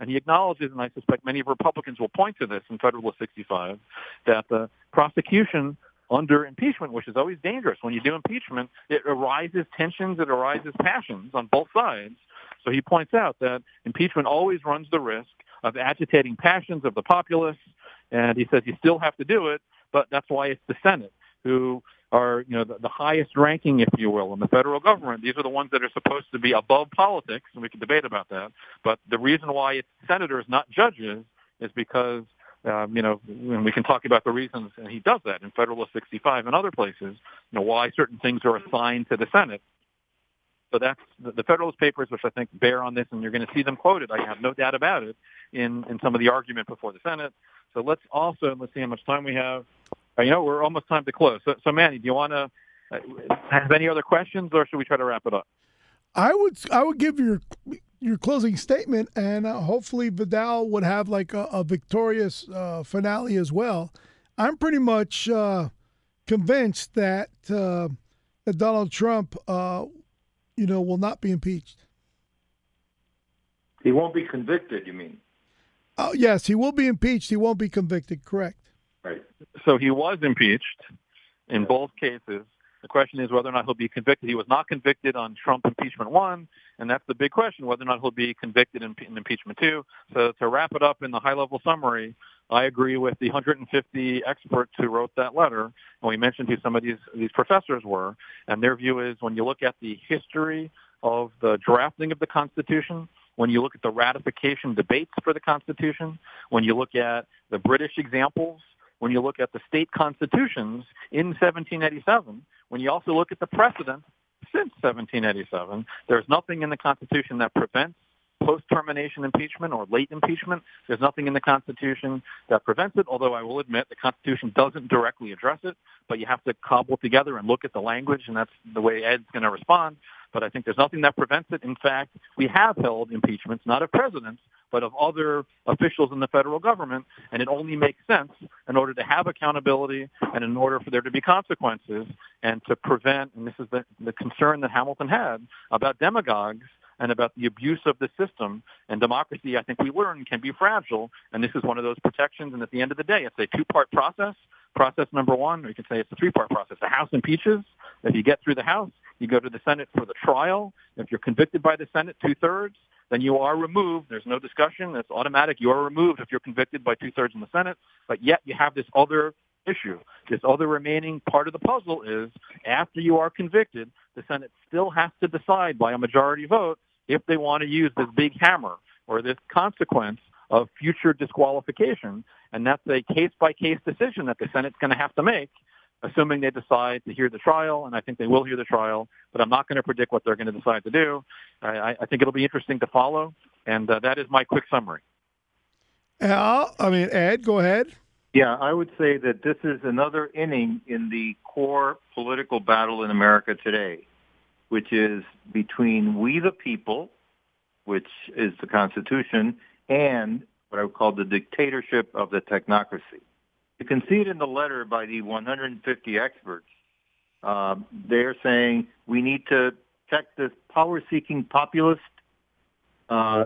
and he acknowledges, and I suspect many Republicans will point to this in Federalist sixty-five, that the prosecution under impeachment, which is always dangerous. When you do impeachment, it arises tensions, it arises passions on both sides. So he points out that impeachment always runs the risk of agitating passions of the populace, and he says you still have to do it, but that's why it's the Senate who are, you know, the, the highest ranking, if you will, in the federal government. These are the ones that are supposed to be above politics, and we can debate about that. But the reason why it's senators, not judges, is because Um, you know, and we can talk about the reasons, and he does that in Federalist sixty-five and other places, you know, why certain things are assigned to the Senate. So that's the, the Federalist papers, which I think bear on this, and you're going to see them quoted. I have no doubt about it in, in some of the argument before the Senate. So let's also, let's see how much time we have. Uh, you know, we're almost time to close. So, so Manny, do you want to uh, have any other questions, or should we try to wrap it up? I would, I would give your... your closing statement, and uh, hopefully Vidal would have like a, a victorious uh, finale as well. I'm pretty much uh, convinced that uh, that Donald Trump, uh, you know, will not be impeached. He won't be convicted, you mean? Oh, yes, he will be impeached. He won't be convicted, correct. Right. So he was impeached in both cases. The question is whether or not he'll be convicted. He was not convicted on Trump impeachment one, and that's the big question, whether or not he'll be convicted in, in impeachment two. So to wrap it up in the high-level summary, I agree with the one hundred fifty experts who wrote that letter, and we mentioned who some of these, these professors were, and their view is when you look at the history of the drafting of the Constitution, when you look at the ratification debates for the Constitution, when you look at the British examples, when you look at the state constitutions in seventeen eighty-seven, when you also look at the precedent since seventeen eighty-seven, there's nothing in the Constitution that prevents post-termination impeachment or late impeachment. There's nothing in the Constitution that prevents it, although I will admit the Constitution doesn't directly address it, but you have to cobble it together and look at the language, and that's the way Ed's going to respond. But I think there's nothing that prevents it. In fact, we have held impeachments, not of presidents, but of other officials in the federal government, and it only makes sense in order to have accountability and in order for there to be consequences and to prevent, and this is the, the concern that Hamilton had about demagogues and about the abuse of the system. And democracy, I think we learn, can be fragile, and this is one of those protections. And at the end of the day, it's a two-part process. Process number one, or you can say it's a three-part process. The House impeaches. If you get through the House, you go to the Senate for the trial. If you're convicted by the Senate, two-thirds, then you are removed. There's no discussion. It's automatic. You are removed if you're convicted by two-thirds in the Senate. But yet you have this other issue. This other remaining part of the puzzle is after you are convicted, the Senate still has to decide by a majority vote if they want to use this big hammer or this consequence of future disqualification. And that's a case-by-case decision that the Senate's going to have to make, assuming they decide to hear the trial, and I think they will hear the trial, but I'm not going to predict what they're going to decide to do. I, I think it'll be interesting to follow, and uh, that is my quick summary. Al, I mean, Ed, go ahead. Yeah, I would say that this is another inning in the core political battle in America today, which is between we the people, which is the Constitution, and what I would call the dictatorship of the technocracy. You can see it in the letter by the one hundred fifty experts. Uh, they're saying we need to check this power-seeking populist. Uh,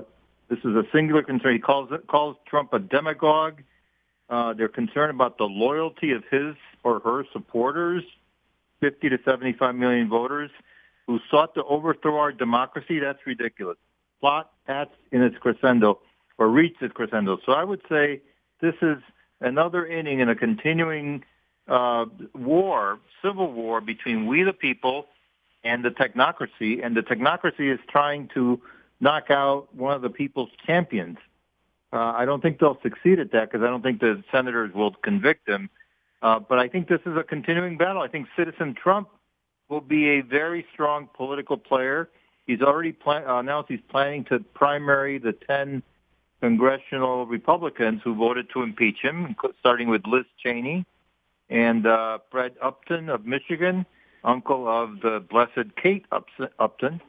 this is a singular concern. He calls, it, calls Trump a demagogue. Uh, they're concerned about the loyalty of his or her supporters, fifty to seventy-five million voters, who sought to overthrow our democracy. That's ridiculous. Plot that's in its crescendo, or reached its crescendo. So I would say this is another inning in a continuing uh, war, civil war, between we the people and the technocracy. And the technocracy is trying to knock out one of the people's champions. Uh, I don't think they'll succeed at that because I don't think the senators will convict him. Uh, but I think this is a continuing battle. I think Citizen Trump will be a very strong political player. He's already plan- uh, announced he's planning to primary the ten congressional Republicans who voted to impeach him, starting with Liz Cheney and uh, Brett Upton of Michigan, uncle of the blessed Kate Upton.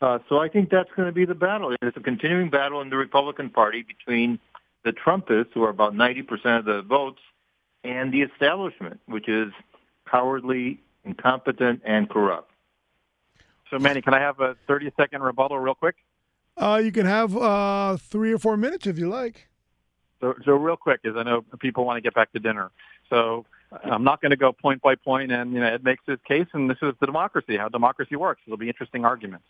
Uh, so I think that's going to be the battle. It's a continuing battle in the Republican Party between the Trumpists, who are about ninety percent of the votes, and the establishment, which is cowardly, incompetent, and corrupt. So, Manny, can I have a thirty-second rebuttal real quick? Uh, you can have uh, three or four minutes if you like. So, so real quick, because I know people want to get back to dinner. So I'm not going to go point by point, and you know, Ed makes his case, and this is the democracy, how democracy works. It'll be interesting arguments.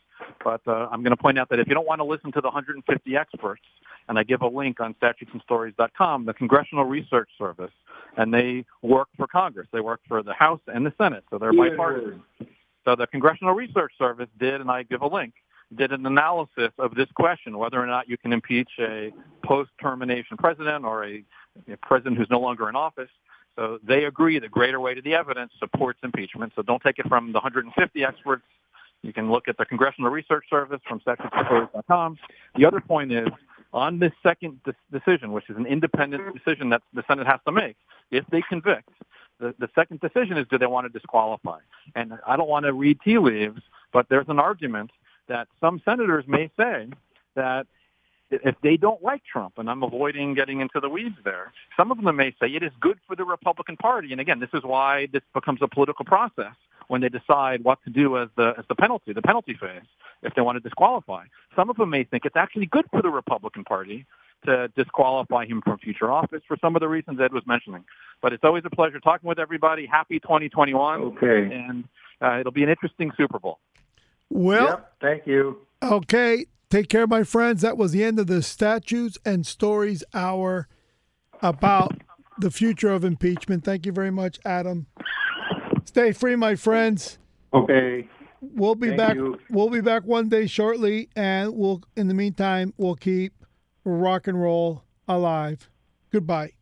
But uh, I'm going to point out that if you don't want to listen to the one hundred fifty experts, and I give a link on statutes and stories dot com, the Congressional Research Service, and they work for Congress. They work for the House and the Senate, so they're bipartisan. Yeah. So the Congressional Research Service did, and I give a link, did an analysis of this question, whether or not you can impeach a post-termination president or a, a president who's no longer in office. So they agree the greater weight of the evidence supports impeachment. So don't take it from the one hundred fifty experts. You can look at the Congressional Research Service from statutes and stories dot com. The other point is, on this second decision, which is an independent decision that the Senate has to make, if they convict, the, the second decision is, do they want to disqualify? And I don't want to read tea leaves, but there's an argument that some senators may say that if they don't like Trump, and I'm avoiding getting into the weeds there, some of them may say it is good for the Republican Party. And again, this is why this becomes a political process when they decide what to do as the as the penalty, the penalty phase, if they want to disqualify. Some of them may think it's actually good for the Republican Party to disqualify him from future office for some of the reasons Ed was mentioning. But it's always a pleasure talking with everybody. Happy twenty twenty-one. Okay. And uh, it'll be an interesting Super Bowl. Well, yep, thank you. Okay. Take care, my friends. That was the end of the Statutes and Stories Hour about the future of impeachment. Thank you very much, Adam. Stay free, my friends. Okay. We'll be Thank back. You. We'll be back one day shortly, and we'll. In the meantime, we'll keep rock and roll alive. Goodbye.